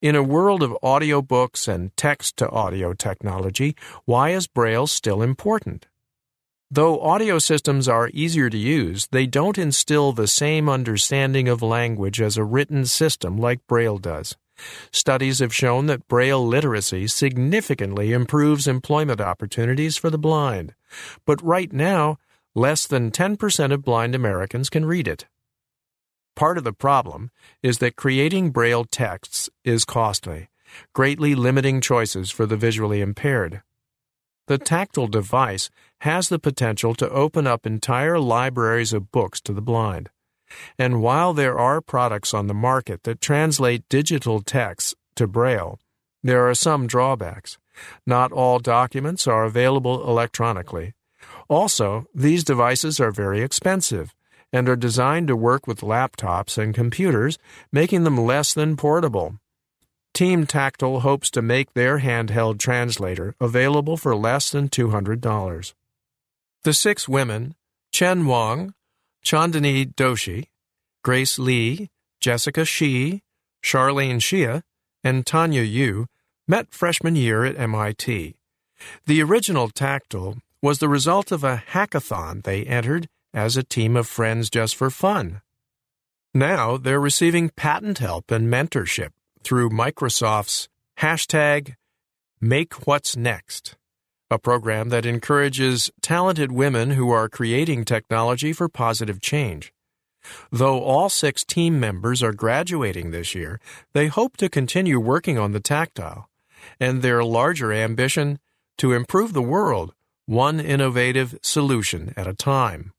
In a world of audiobooks and text-to-audio technology, why is Braille still important? Though audio systems are easier to use, they don't instill the same understanding of language as a written system like Braille does. Studies have shown that Braille literacy significantly improves employment opportunities for the blind, but right now, less than ten percent of blind Americans can read it. Part of the problem is that creating Braille texts is costly, greatly limiting choices for the visually impaired. The tactile device has the potential to open up entire libraries of books to the blind. And while there are products on the market that translate digital texts to Braille, there are some drawbacks. Not all documents are available electronically. Also, these devices are very expensive and are designed to work with laptops and computers, making them less than portable. Team Tactile hopes to make their handheld translator available for less than two hundred dollars. The six women, Chen Wang, Chandani Doshi, Grace Lee, Jessica Shi, Charlene Shia, and Tanya Yu, met freshman year at M I T. The original Tactile was the result of a hackathon they entered as a team of friends just for fun. Now they're receiving patent help and mentorship through Microsoft's hashtag Make What's Next, a program that encourages talented women who are creating technology for positive change. Though all six team members are graduating this year, they hope to continue working on the Tactile, and their larger ambition to improve the world, one innovative solution at a time.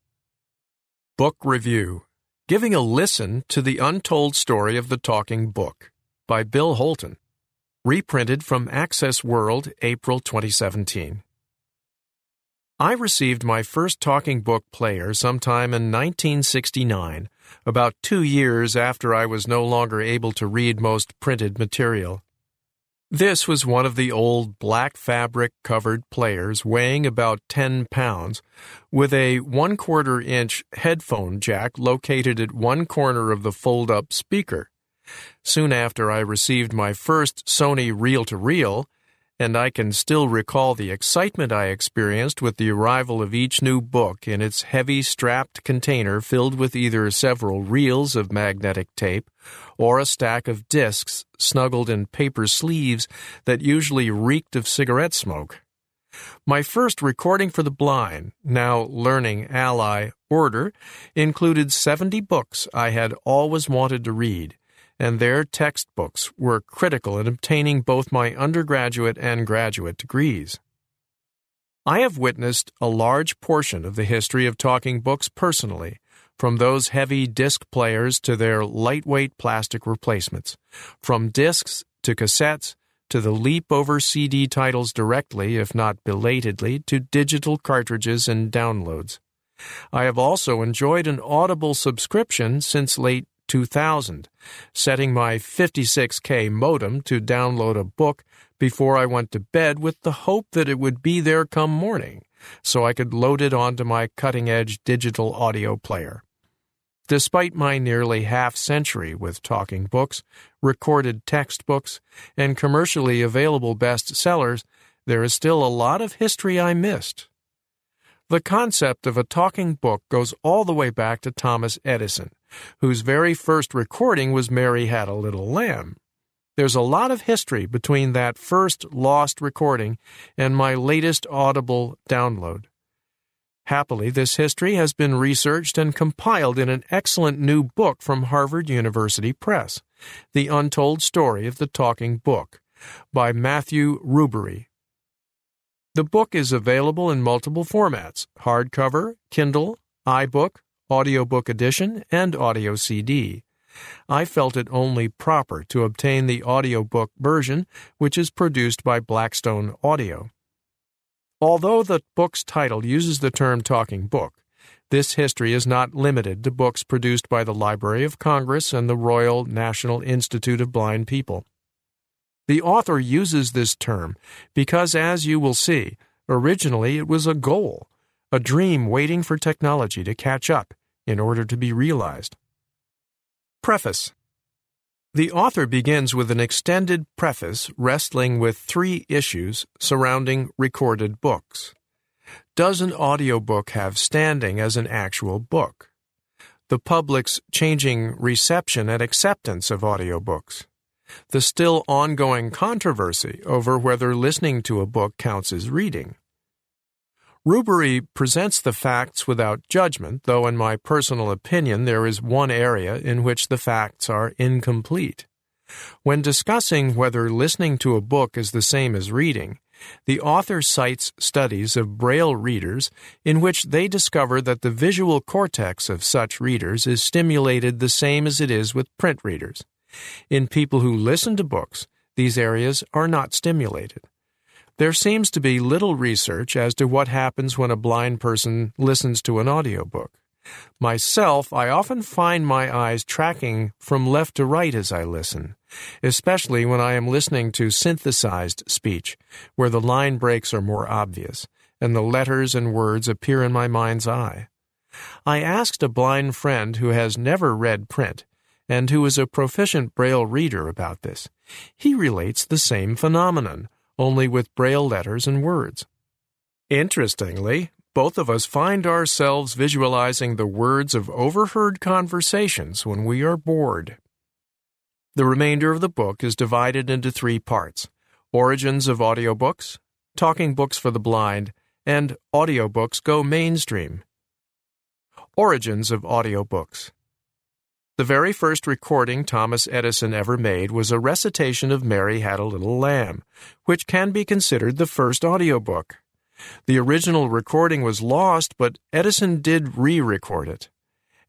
Book Review: Giving a Listen to the Untold Story of the Talking Book by Bill Holton. Reprinted from Access World, April twenty seventeen. I received my first talking book player sometime in nineteen sixty-nine, about two years after I was no longer able to read most printed material. This was one of the old black fabric-covered players weighing about ten pounds, with a one-quarter inch headphone jack located at one corner of the fold-up speaker. Soon after I received my first Sony reel-to-reel, and I can still recall the excitement I experienced with the arrival of each new book in its heavy, strapped container filled with either several reels of magnetic tape or a stack of discs snuggled in paper sleeves that usually reeked of cigarette smoke. My first Recording for the Blind, now Learning Ally, order included seventy books I had always wanted to read, and their textbooks were critical in obtaining both my undergraduate and graduate degrees. I have witnessed a large portion of the history of talking books personally, from those heavy disc players to their lightweight plastic replacements, from discs to cassettes to the leap over C D titles directly, if not belatedly, to digital cartridges and downloads. I have also enjoyed an Audible subscription since late two thousand, setting my fifty-six K modem to download a book before I went to bed with the hope that it would be there come morning, so I could load it onto my cutting-edge digital audio player. Despite my nearly half-century with talking books, recorded textbooks, and commercially available bestsellers, there is still a lot of history I missed. The concept of a talking book goes all the way back to Thomas Edison, whose very first recording was Mary Had a Little Lamb. There's a lot of history between that first lost recording and my latest Audible download. Happily, this history has been researched and compiled in an excellent new book from Harvard University Press, The Untold Story of the Talking Book, by Matthew Rubery. The book is available in multiple formats: hardcover, Kindle, iBook, audiobook edition, and audio C D. I felt it only proper to obtain the audiobook version, which is produced by Blackstone Audio. Although the book's title uses the term talking book, this history is not limited to books produced by the Library of Congress and the Royal National Institute of Blind People. The author uses this term because, as you will see, originally it was a goal, a dream waiting for technology to catch up in order to be realized. Preface. The author begins with an extended preface wrestling with three issues surrounding recorded books. Does an audiobook have standing as an actual book? The public's changing reception and acceptance of audiobooks. The still ongoing controversy over whether listening to a book counts as reading. Rubery presents the facts without judgment, though in my personal opinion there is one area in which the facts are incomplete. When discussing whether listening to a book is the same as reading, the author cites studies of Braille readers in which they discover that the visual cortex of such readers is stimulated the same as it is with print readers. In people who listen to books, these areas are not stimulated. There seems to be little research as to what happens when a blind person listens to an audiobook. Myself, I often find my eyes tracking from left to right as I listen, especially when I am listening to synthesized speech, where the line breaks are more obvious, and the letters and words appear in my mind's eye. I asked a blind friend who has never read print, and who is a proficient Braille reader about this. He relates the same phenomenon, only with Braille letters and words. Interestingly, both of us find ourselves visualizing the words of overheard conversations when we are bored. The remainder of the book is divided into three parts: Origins of Audiobooks, Talking Books for the Blind, and Audiobooks Go Mainstream. Origins of Audiobooks. The very first recording Thomas Edison ever made was a recitation of Mary Had a Little Lamb, which can be considered the first audiobook. The original recording was lost, but Edison did re-record it.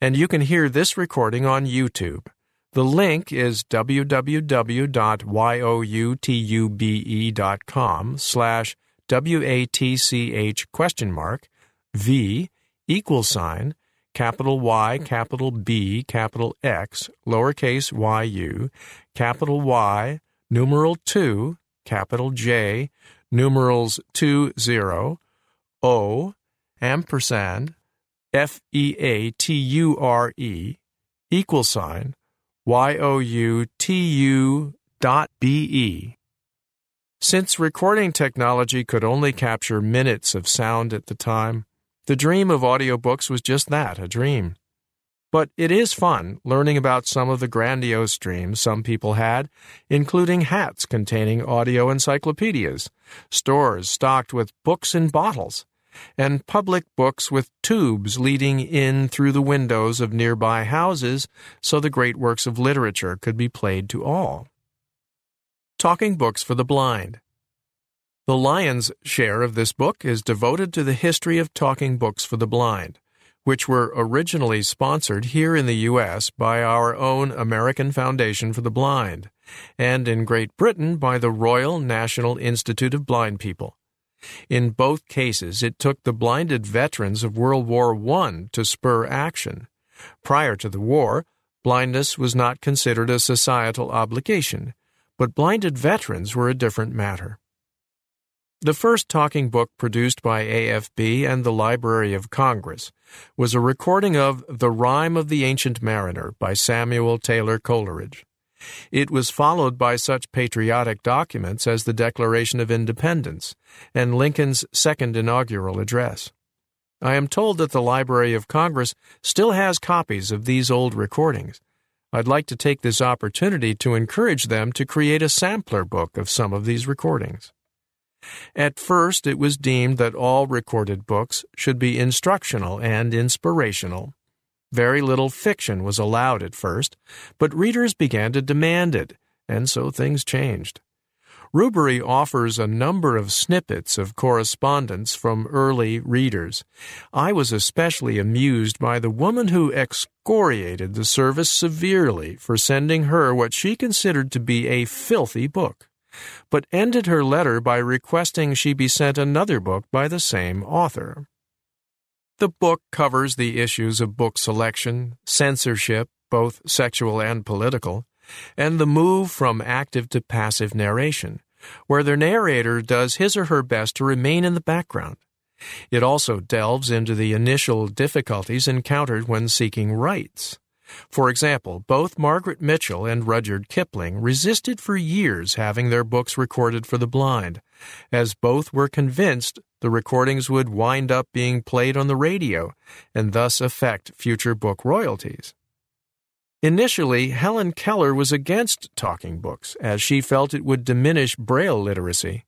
And you can hear this recording on YouTube. The link is www.youtube.com slash W-A-T-C-H question mark V equal sign capital Y capital B capital X lowercase y-u capital Y numeral two capital J numerals two zero O ampersand F E A T U R E equal sign Y-O-U-T-U dot B-E. Since recording technology could only capture minutes of sound at the time, the dream of audiobooks was just that, a dream. But it is fun learning about some of the grandiose dreams some people had, including hats containing audio encyclopedias, stores stocked with books in bottles, and public books with tubes leading in through the windows of nearby houses so the great works of literature could be played to all. Talking Books for the Blind. The lion's share of this book is devoted to the history of Talking Books for the Blind, which were originally sponsored here in the U S by our own American Foundation for the Blind, and in Great Britain by the Royal National Institute of Blind People. In both cases, it took the blinded veterans of World War One to spur action. Prior to the war, blindness was not considered a societal obligation, but blinded veterans were a different matter. The first talking book produced by A F B and the Library of Congress was a recording of The Rime of the Ancient Mariner by Samuel Taylor Coleridge. It was followed by such patriotic documents as the Declaration of Independence and Lincoln's second inaugural address. I am told that the Library of Congress still has copies of these old recordings. I'd like to take this opportunity to encourage them to create a sampler book of some of these recordings. At first, it was deemed that all recorded books should be instructional and inspirational. Very little fiction was allowed at first, but readers began to demand it, and so things changed. Rubery offers a number of snippets of correspondence from early readers. I was especially amused by the woman who excoriated the service severely for sending her what she considered to be a filthy book, but ended her letter by requesting she be sent another book by the same author. The book covers the issues of book selection, censorship, both sexual and political, and the move from active to passive narration, where the narrator does his or her best to remain in the background. It also delves into the initial difficulties encountered when seeking rights. For example, both Margaret Mitchell and Rudyard Kipling resisted for years having their books recorded for the blind, as both were convinced the recordings would wind up being played on the radio and thus affect future book royalties. Initially, Helen Keller was against talking books, as she felt it would diminish Braille literacy.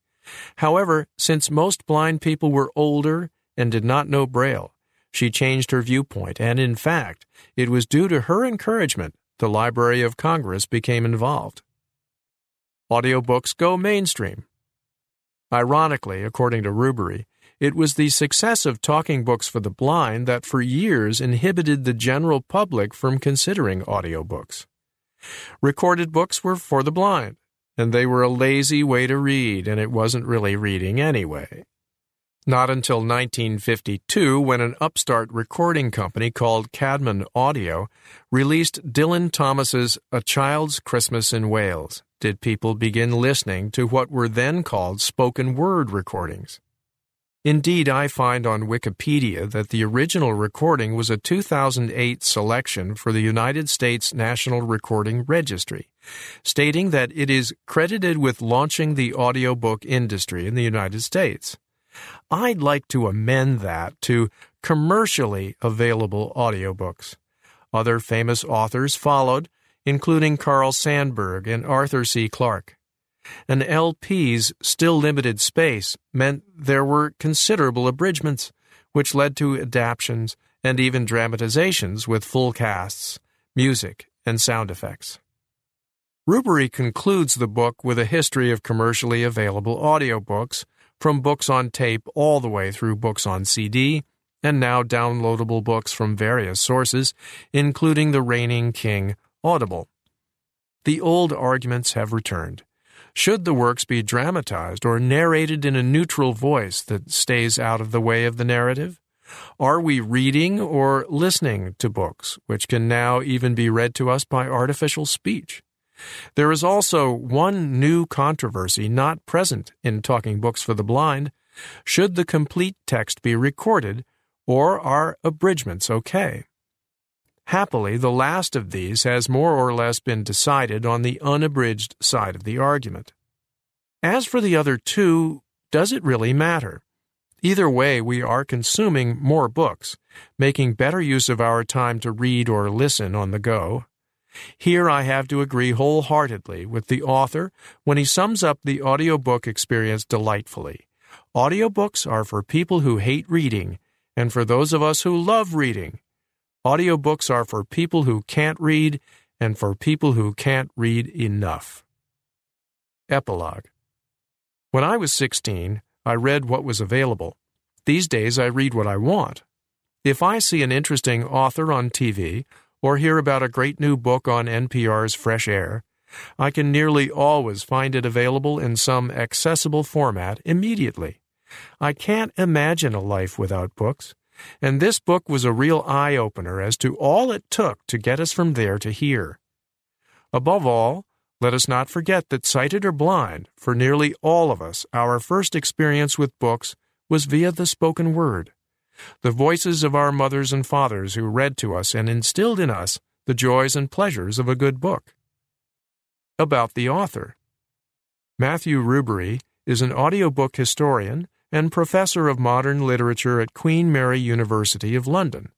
However, since most blind people were older and did not know Braille, she changed her viewpoint, and in fact, it was due to her encouragement the Library of Congress became involved. Audiobooks Go Mainstream. Ironically, according to Rubery, it was the success of talking books for the blind that for years inhibited the general public from considering audiobooks. Recorded books were for the blind, and they were a lazy way to read, and it wasn't really reading anyway. Not until nineteen fifty-two, when an upstart recording company called Cadman Audio released Dylan Thomas's A Child's Christmas in Wales, did people begin listening to what were then called spoken word recordings. Indeed, I find on Wikipedia that the original recording was a two thousand eight selection for the United States National Recording Registry, stating that it is credited with launching the audiobook industry in the United States. I'd like to amend that to commercially available audiobooks. Other famous authors followed, including Carl Sandburg and Arthur C. Clarke. An L P's still limited space meant there were considerable abridgments, which led to adaptions and even dramatizations with full casts, music, and sound effects. Rubery concludes the book with a history of commercially available audiobooks, from books on tape all the way through books on C D, and now downloadable books from various sources, including the reigning king, Audible. The old arguments have returned. Should the works be dramatized or narrated in a neutral voice that stays out of the way of the narrative? Are we reading or listening to books, which can now even be read to us by artificial speech? There is also one new controversy not present in Talking Books for the Blind. Should the complete text be recorded, or are abridgments okay? Happily, the last of these has more or less been decided on the unabridged side of the argument. As for the other two, does it really matter? Either way, we are consuming more books, making better use of our time to read or listen on the go. Here I have to agree wholeheartedly with the author when he sums up the audiobook experience delightfully. Audiobooks are for people who hate reading, and for those of us who love reading. Audiobooks are for people who can't read, and for people who can't read enough. Epilogue. When I was sixteen, I read what was available. These days I read what I want. If I see an interesting author on T V, or hear about a great new book on N P R's Fresh Air, I can nearly always find it available in some accessible format immediately. I can't imagine a life without books, and this book was a real eye-opener as to all it took to get us from there to here. Above all, let us not forget that, sighted or blind, for nearly all of us, our first experience with books was via the spoken word. The voices of our mothers and fathers who read to us and instilled in us the joys and pleasures of a good book. About the author. Matthew Rubery is an audiobook historian and professor of modern literature at Queen Mary University of London.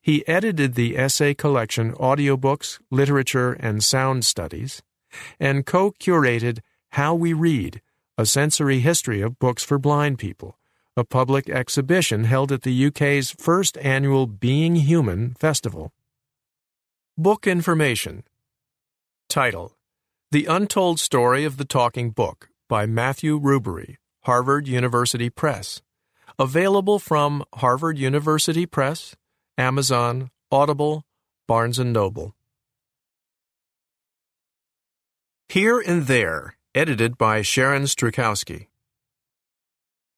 He edited the essay collection Audiobooks, Literature, and Sound Studies, and co-curated How We Read, A Sensory History of Books for Blind People, a public exhibition held at the U K's first annual Being Human Festival. Book Information. Title: The Untold Story of the Talking Book by Matthew Rubery, Harvard University Press. Available from Harvard University Press, Amazon, Audible, Barnes and Noble. Here and There, edited by Sharon Strukowski.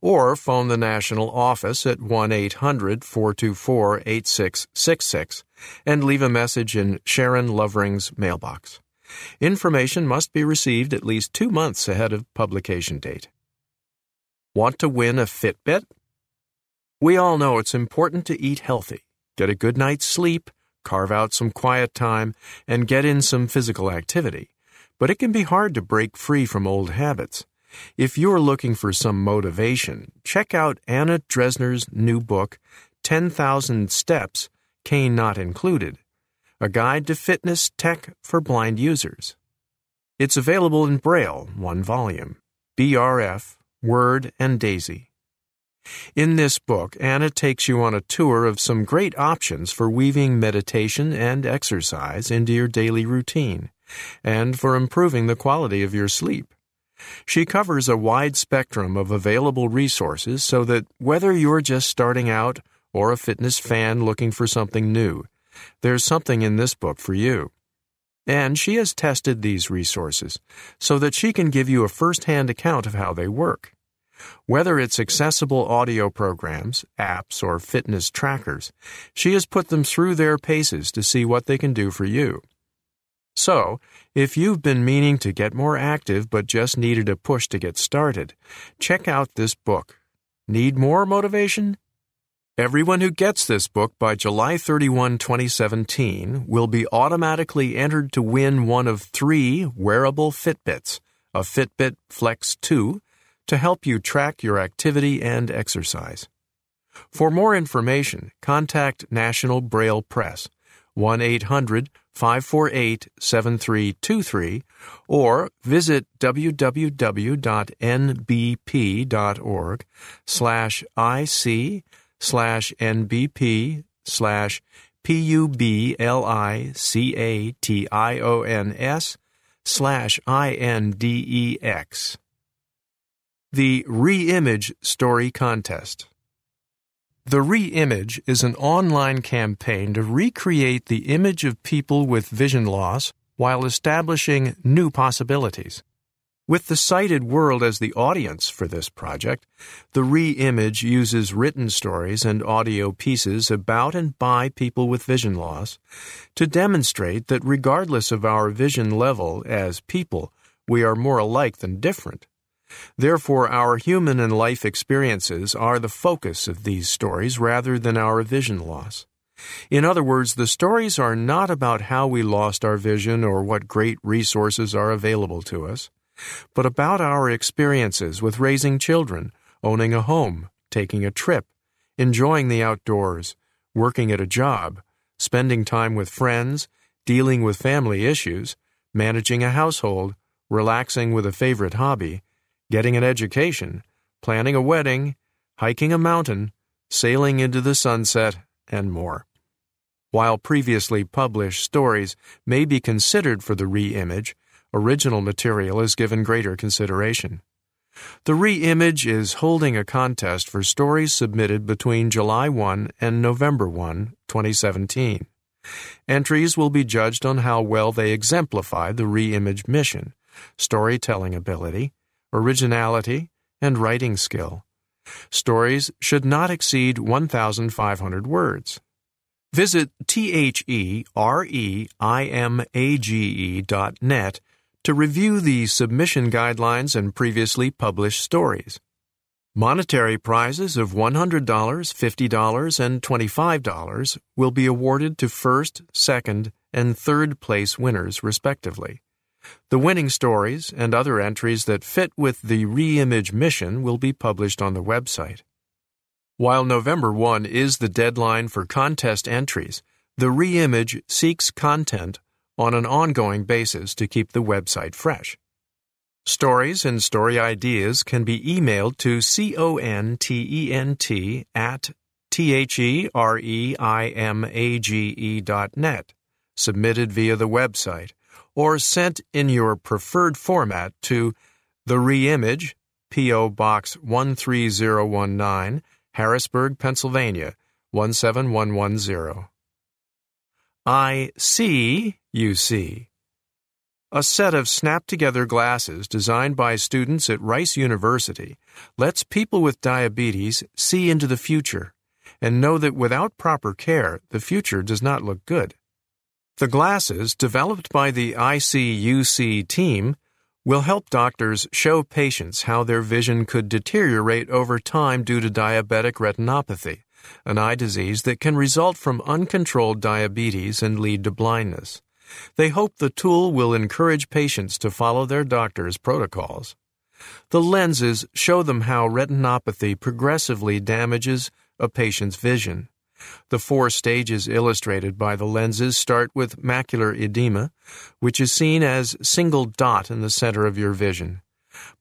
Or phone the national office at one eight hundred, four two four, eight six six six and leave a message in Sharon Lovering's mailbox. Information must be received at least two months ahead of publication date. Want to win a Fitbit? We all know it's important to eat healthy, get a good night's sleep, carve out some quiet time, and get in some physical activity, but it can be hard to break free from old habits. If you're looking for some motivation, check out Anna Dresner's new book, ten thousand Steps, Cane Not Included, a guide to fitness tech for blind users. It's available in Braille, one volume, B R F, Word, and Daisy. In this book, Anna takes you on a tour of some great options for weaving meditation and exercise into your daily routine, and for improving the quality of your sleep. She covers a wide spectrum of available resources so that whether you're just starting out or a fitness fan looking for something new, there's something in this book for you. And she has tested these resources so that she can give you a first-hand account of how they work. Whether it's accessible audio programs, apps, or fitness trackers, she has put them through their paces to see what they can do for you. So, if you've been meaning to get more active but just needed a push to get started, check out this book. Need more motivation? Everyone who gets this book by July thirty-first, twenty seventeen, will be automatically entered to win one of three wearable Fitbits, a Fitbit Flex two, to help you track your activity and exercise. For more information, contact National Braille Press, one eight hundred, five four eight, seven three two three, or visit www.nbp.org slash ic slash nbp slash publicatons slash index. The Reimage Story Contest. The Reimage is an online campaign to recreate the image of people with vision loss while establishing new possibilities. With the sighted world as the audience for this project, the Reimage uses written stories and audio pieces about and by people with vision loss to demonstrate that regardless of our vision level as people, we are more alike than different. Therefore, our human and life experiences are the focus of these stories rather than our vision loss. In other words, the stories are not about how we lost our vision or what great resources are available to us, but about our experiences with raising children, owning a home, taking a trip, enjoying the outdoors, working at a job, spending time with friends, dealing with family issues, managing a household, relaxing with a favorite hobby, getting an education, planning a wedding, hiking a mountain, sailing into the sunset, and more. While previously published stories may be considered for the Reimage, original material is given greater consideration. The Reimage is holding a contest for stories submitted between July first and November first, twenty seventeen. Entries will be judged on how well they exemplify the Reimage mission, storytelling ability, originality, and writing skill. Stories should not exceed one thousand five hundred words. Visit t h e r e i m a g e dot net to review the submission guidelines and previously published stories. Monetary prizes of one hundred dollars, fifty dollars, and twenty-five dollars will be awarded to first, second, and third place winners, respectively. The winning stories and other entries that fit with the Reimage mission will be published on the website. While November first is the deadline for contest entries, the Reimage seeks content on an ongoing basis to keep the website fresh. Stories and story ideas can be emailed to content at t h e r e i m a g e dot net, submitted via the website, or sent in your preferred format to The Reimage, P O. Box one three zero one nine, Harrisburg, Pennsylvania, one seven one one zero. I see you see. A set of snap-together glasses designed by students at Rice University lets people with diabetes see into the future and know that without proper care, the future does not look good. The glasses, developed by the I C U C team, will help doctors show patients how their vision could deteriorate over time due to diabetic retinopathy, an eye disease that can result from uncontrolled diabetes and lead to blindness. They hope the tool will encourage patients to follow their doctor's protocols. The lenses show them how retinopathy progressively damages a patient's vision. The four stages illustrated by the lenses start with macular edema, which is seen as a single dot in the center of your vision.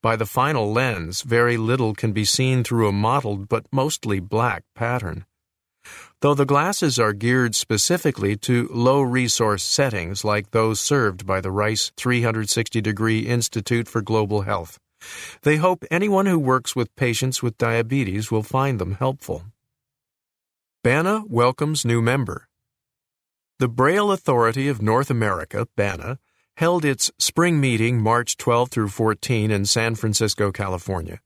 by the final lens, very little can be seen through a mottled but mostly black pattern. Though the glasses are geared specifically to low-resource settings like those served by the Rice three sixty degree Institute for Global Health, they hope anyone who works with patients with diabetes will find them helpful. B A N A welcomes new member. The Braille Authority of North America, B A N A, held its spring meeting March twelfth through fourteenth in San Francisco, California.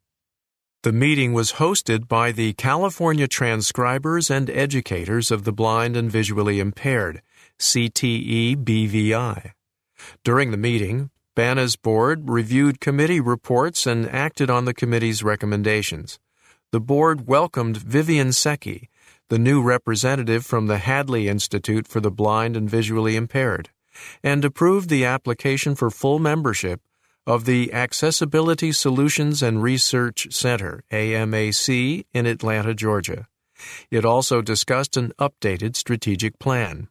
The meeting was hosted by the California Transcribers and Educators of the Blind and Visually Impaired, C T E B V I. During the meeting, B A N A's board reviewed committee reports and acted on the committee's recommendations. The board welcomed Vivian Secchi, the new representative from the Hadley Institute for the Blind and Visually Impaired, and approved the application for full membership of the Accessibility Solutions and Research Center, A M A C, in Atlanta, Georgia. It also discussed an updated strategic plan.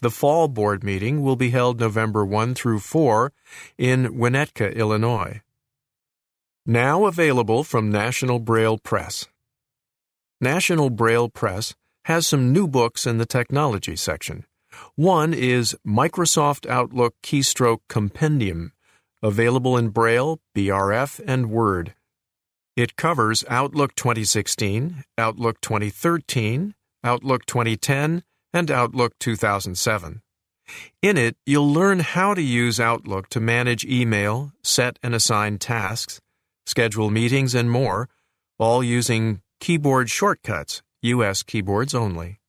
The fall board meeting will be held November first through fourth in Winnetka, Illinois. Now available from National Braille Press. National Braille Press has some new books in the technology section. One is Microsoft Outlook Keystroke Compendium, available in Braille, B R F, and Word. It covers Outlook twenty sixteen, Outlook twenty thirteen, Outlook twenty ten, and Outlook two thousand seven. In it, you'll learn how to use Outlook to manage email, set and assign tasks, schedule meetings, and more, all using keyboard shortcuts, U S keyboards only.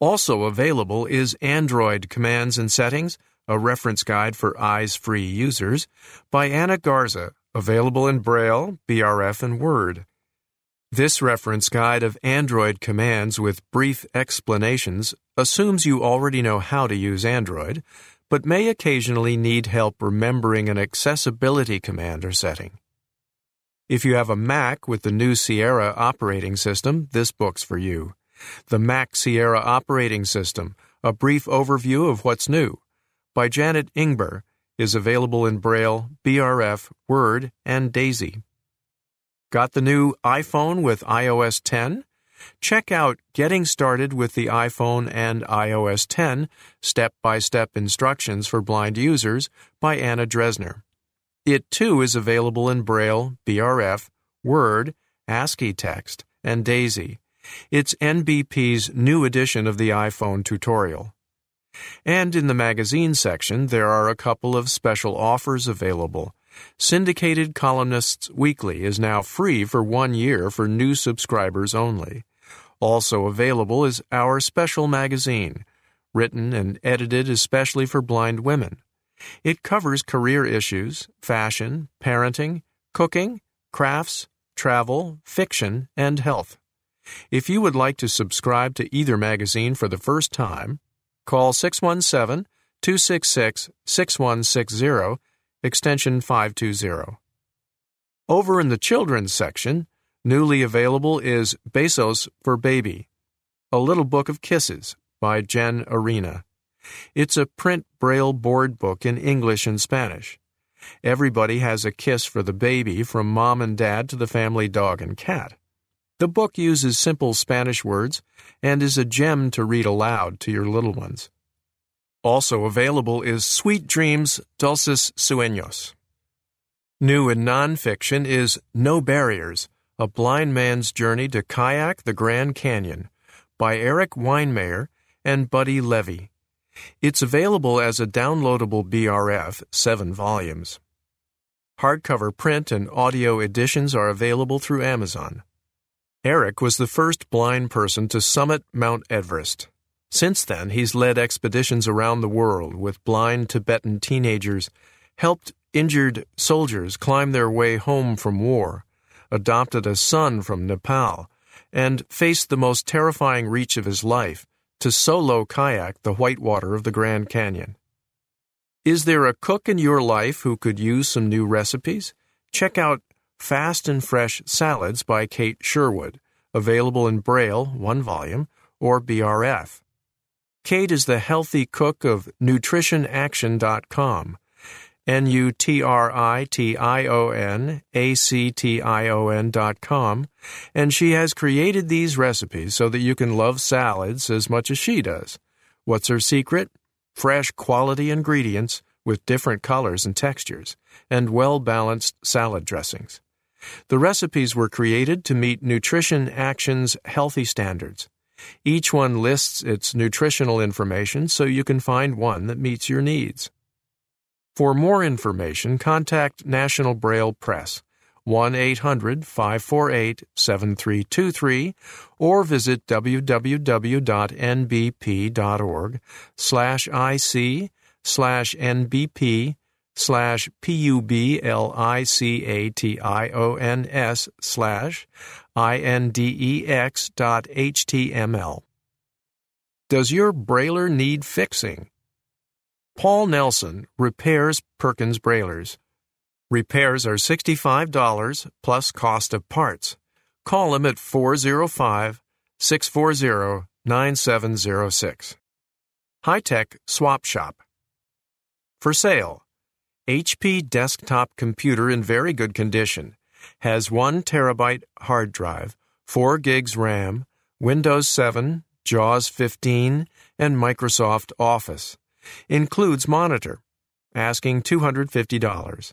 Also available is Android Commands and Settings, a reference guide for eyes-free users, by Anna Garza, available in Braille, B R F, and Word. This reference guide of Android commands with brief explanations assumes you already know how to use Android, but may occasionally need help remembering an accessibility command or setting. If you have a Mac with the new Sierra operating system, this book's for you. The Mac Sierra Operating System, a brief overview of what's new, by Janet Ingber, is available in Braille, B R F, Word, and DAISY. Got the new iPhone with i O S ten? Check out Getting Started with the iPhone and i O S ten, Step-by-Step Instructions for Blind Users, by Anna Dresner. It, too, is available in Braille, B R F, Word, ASCII text, and DAISY. It's N B P's new edition of the iPhone tutorial. And in the magazine section, there are a couple of special offers available. Syndicated Columnists Weekly is now free for one year for new subscribers only. Also available is Our Special Magazine, written and edited especially for blind women. It covers career issues, fashion, parenting, cooking, crafts, travel, fiction, and health. If you would like to subscribe to either magazine for the first time, call six one seven, two six six, six one six zero, extension five two zero. Over in the children's section, newly available is Besos for Baby, a little book of kisses by Jen Arena. It's a print Braille board book in English and Spanish. Everybody has a kiss for the baby, from mom and dad to the family dog and cat. The book uses simple Spanish words and is a gem to read aloud to your little ones. Also available is Sweet Dreams, Dulces Sueños. New in nonfiction is No Barriers, A Blind Man's Journey to Kayak the Grand Canyon, by Erik Weihenmayer and Buddy Levy. It's available as a downloadable B R F, seven volumes. Hardcover print and audio editions are available through Amazon. Erik was the first blind person to summit Mount Everest. Since then, he's led expeditions around the world with blind Tibetan teenagers, helped injured soldiers climb their way home from war, adopted a son from Nepal, and faced the most terrifying reach of his life to solo kayak the whitewater of the Grand Canyon. Is there a cook in your life who could use some new recipes? Check out Fast and Fresh Salads by Kate Sherwood, available in Braille, one volume, or B R F. Kate is the healthy cook of nutrition action dot com, N U T R I T I O N, A C T I O N dot com, and she has created these recipes so that you can love salads as much as she does. What's her secret? Fresh quality ingredients with different colors and textures, and well-balanced salad dressings. The recipes were created to meet Nutrition Action's healthy standards. Each one lists its nutritional information so you can find one that meets your needs. For more information, contact National Braille Press, one eight hundred, five four eight, seven three two three, or visit www.nbp.org slash ic slash nbp slash publications slash index dot html. Does your Brailler need fixing? Paul Nelson repairs Perkins Braillers. Repairs are sixty-five dollars plus cost of parts. Call him at four oh five, six four oh, nine seven oh six. High-Tech Swap Shop. For sale, H P desktop computer in very good condition. Has one terabyte hard drive, four gigs RAM, Windows seven, JAWS fifteen, and Microsoft Office. Includes monitor. Asking two hundred fifty dollars.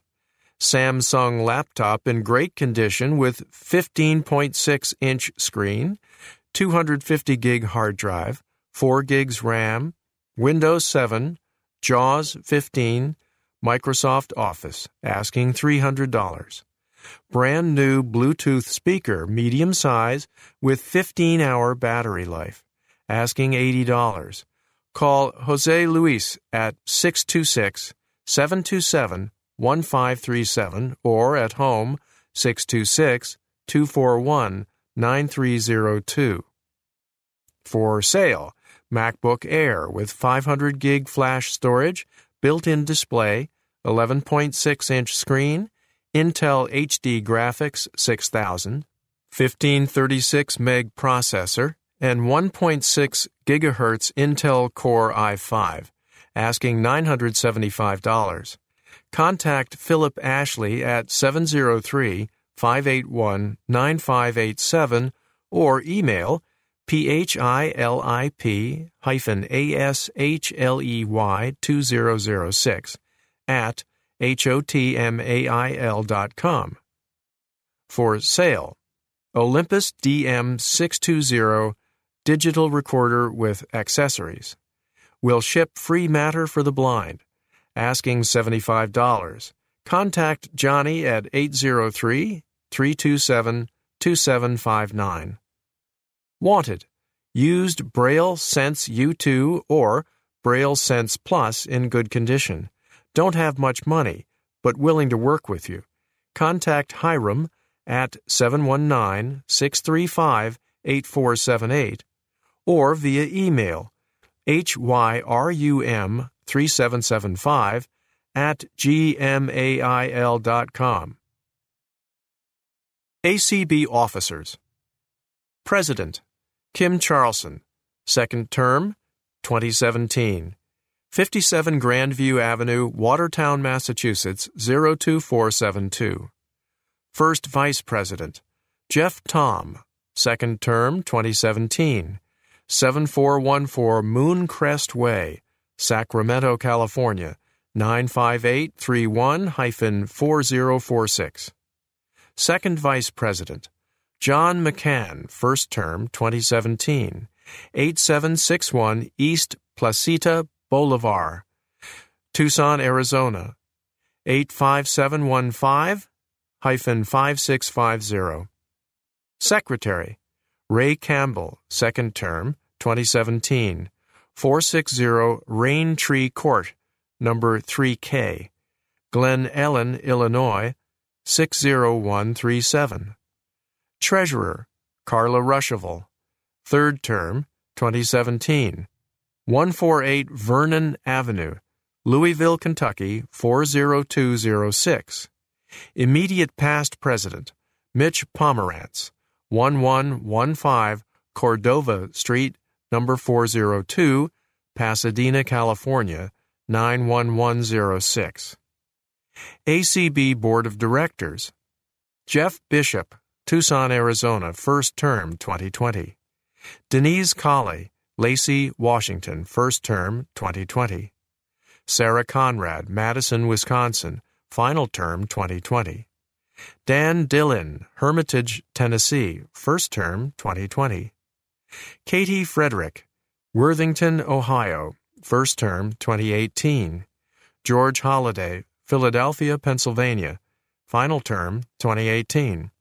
Samsung laptop in great condition with fifteen point six inch screen, two hundred fifty gig hard drive, four gigs RAM, Windows seven, JAWS fifteen, Microsoft Office, asking three hundred dollars. Brand new Bluetooth speaker, medium size, with fifteen hour battery life, asking eighty dollars. Call Jose Luis at six two six, seven two seven, one five three seven or at home six two six, two four one, nine three oh two. For sale, MacBook Air with five hundred gig flash storage, built-in display, eleven point six inch screen, Intel H D Graphics six thousand, fifteen thirty-six meg processor, and one point six gigahertz Intel Core i five, asking nine hundred seventy-five dollars. Contact Philip Ashley at seven oh three, five eight one, nine five eight seven or email philip-ashley2006 at hotmail dot com. For sale, Olympus D M six twenty digital recorder with accessories. Will ship free matter for the blind. Asking seventy-five dollars. Contact Johnny at eight oh three, three two seven, two seven five nine. Wanted. Used Braille Sense U two or Braille Sense Plus in good condition. Don't have much money, but willing to work with you. Contact Hiram at seven one nine, six three five, eight four seven eight or via email hyrum three seven seven five at gmail dot com. A C B Officers. President, Kim Charlson, second term, twenty seventeen, fifty-seven Grandview Avenue, Watertown, Massachusetts, zero two four seven two. First Vice President, Jeff Tom, second term, twenty seventeen, seven four one four Mooncrest Way, Sacramento, California, nine five eight three one dash four oh four six. Second Vice President, John McCann, first term, twenty seventeen, eight seven six one East Placita Boulevard, Tucson, Arizona, eight five seven one five dash five six five zero. Secretary, Ray Campbell, second term, twenty seventeen, four sixty Rain Tree Court, number three K, Glen Ellen, Illinois, six oh one three seven. Treasurer, Carla Rushival, third term, twenty seventeen, one forty-eight Vernon Avenue, Louisville, Kentucky, four oh two oh six. Immediate past president, Mitch Pomerantz, eleven fifteen Cordova Street, number four oh two, Pasadena, California, nine one one oh six. A C B Board of Directors. Jeff Bishop, Tucson, Arizona, first term, twenty twenty. Denise Colley, Lacey, Washington, first term, twenty twenty. Sarah Conrad, Madison, Wisconsin, final term, twenty twenty. Dan Dillon, Hermitage, Tennessee, first term, twenty twenty. Katie Frederick, Worthington, Ohio, first term, twenty eighteen. George Holliday, Philadelphia, Pennsylvania, final term, twenty eighteen.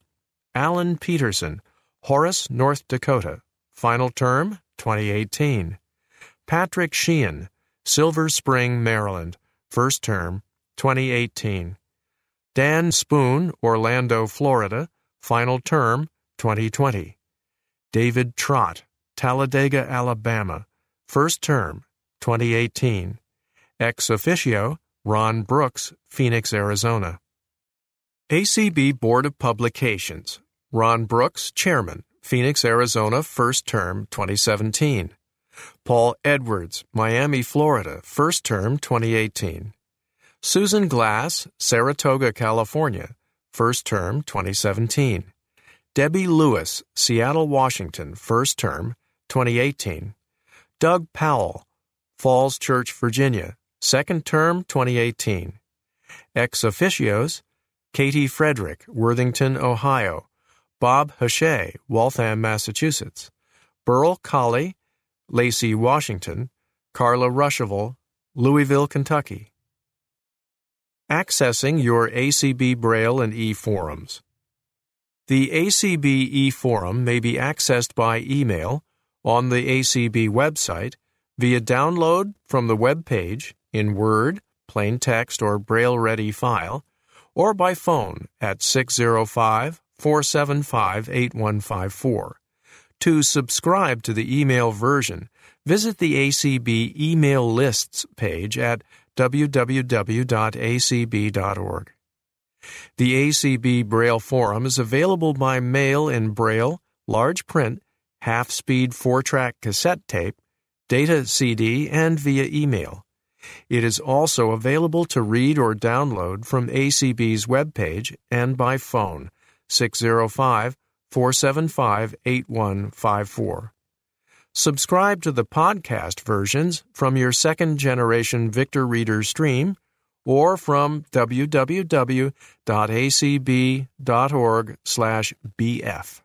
Alan Peterson, Horace, North Dakota, final term, twenty eighteen. Patrick Sheehan, Silver Spring, Maryland, first term, twenty eighteen. Dan Spoon, Orlando, Florida, final term, twenty twenty. David Trott, Talladega, Alabama, first term, twenty eighteen. Ex officio, Ron Brooks, Phoenix, Arizona. A C B Board of Publications. Ron Brooks, Chairman, Phoenix, Arizona, first term, twenty seventeen. Paul Edwards, Miami, Florida, first term, twenty eighteen. Susan Glass, Saratoga, California, first term, twenty seventeen. Debbie Lewis, Seattle, Washington, first term, twenty eighteen. Doug Powell, Falls Church, Virginia, second term, twenty eighteen. Ex officios, Katie Frederick, Worthington, Ohio. Bob Hache, Waltham, Massachusetts. Burl Colley, Lacey, Washington. Carla Rusheville, Louisville, Kentucky. Accessing your A C B Braille and e-forums. The A C B e-forum may be accessed by email, on the A C B website, via download from the web page in Word, plain text, or Braille-ready file, or by phone at six oh five, four seven five, eight one five four. To subscribe to the email version, visit the A C B email lists page at w w w dot a c b dot org. The A C B Braille Forum is available by mail in Braille, large print, half-speed four-track cassette tape, data C D, and via email. It is also available to read or download from A C B's webpage and by phone, six oh five, four seven five, eight one five four. Subscribe to the podcast versions from your second-generation Victor Reader stream or from w w w dot a c b dot org slash b f.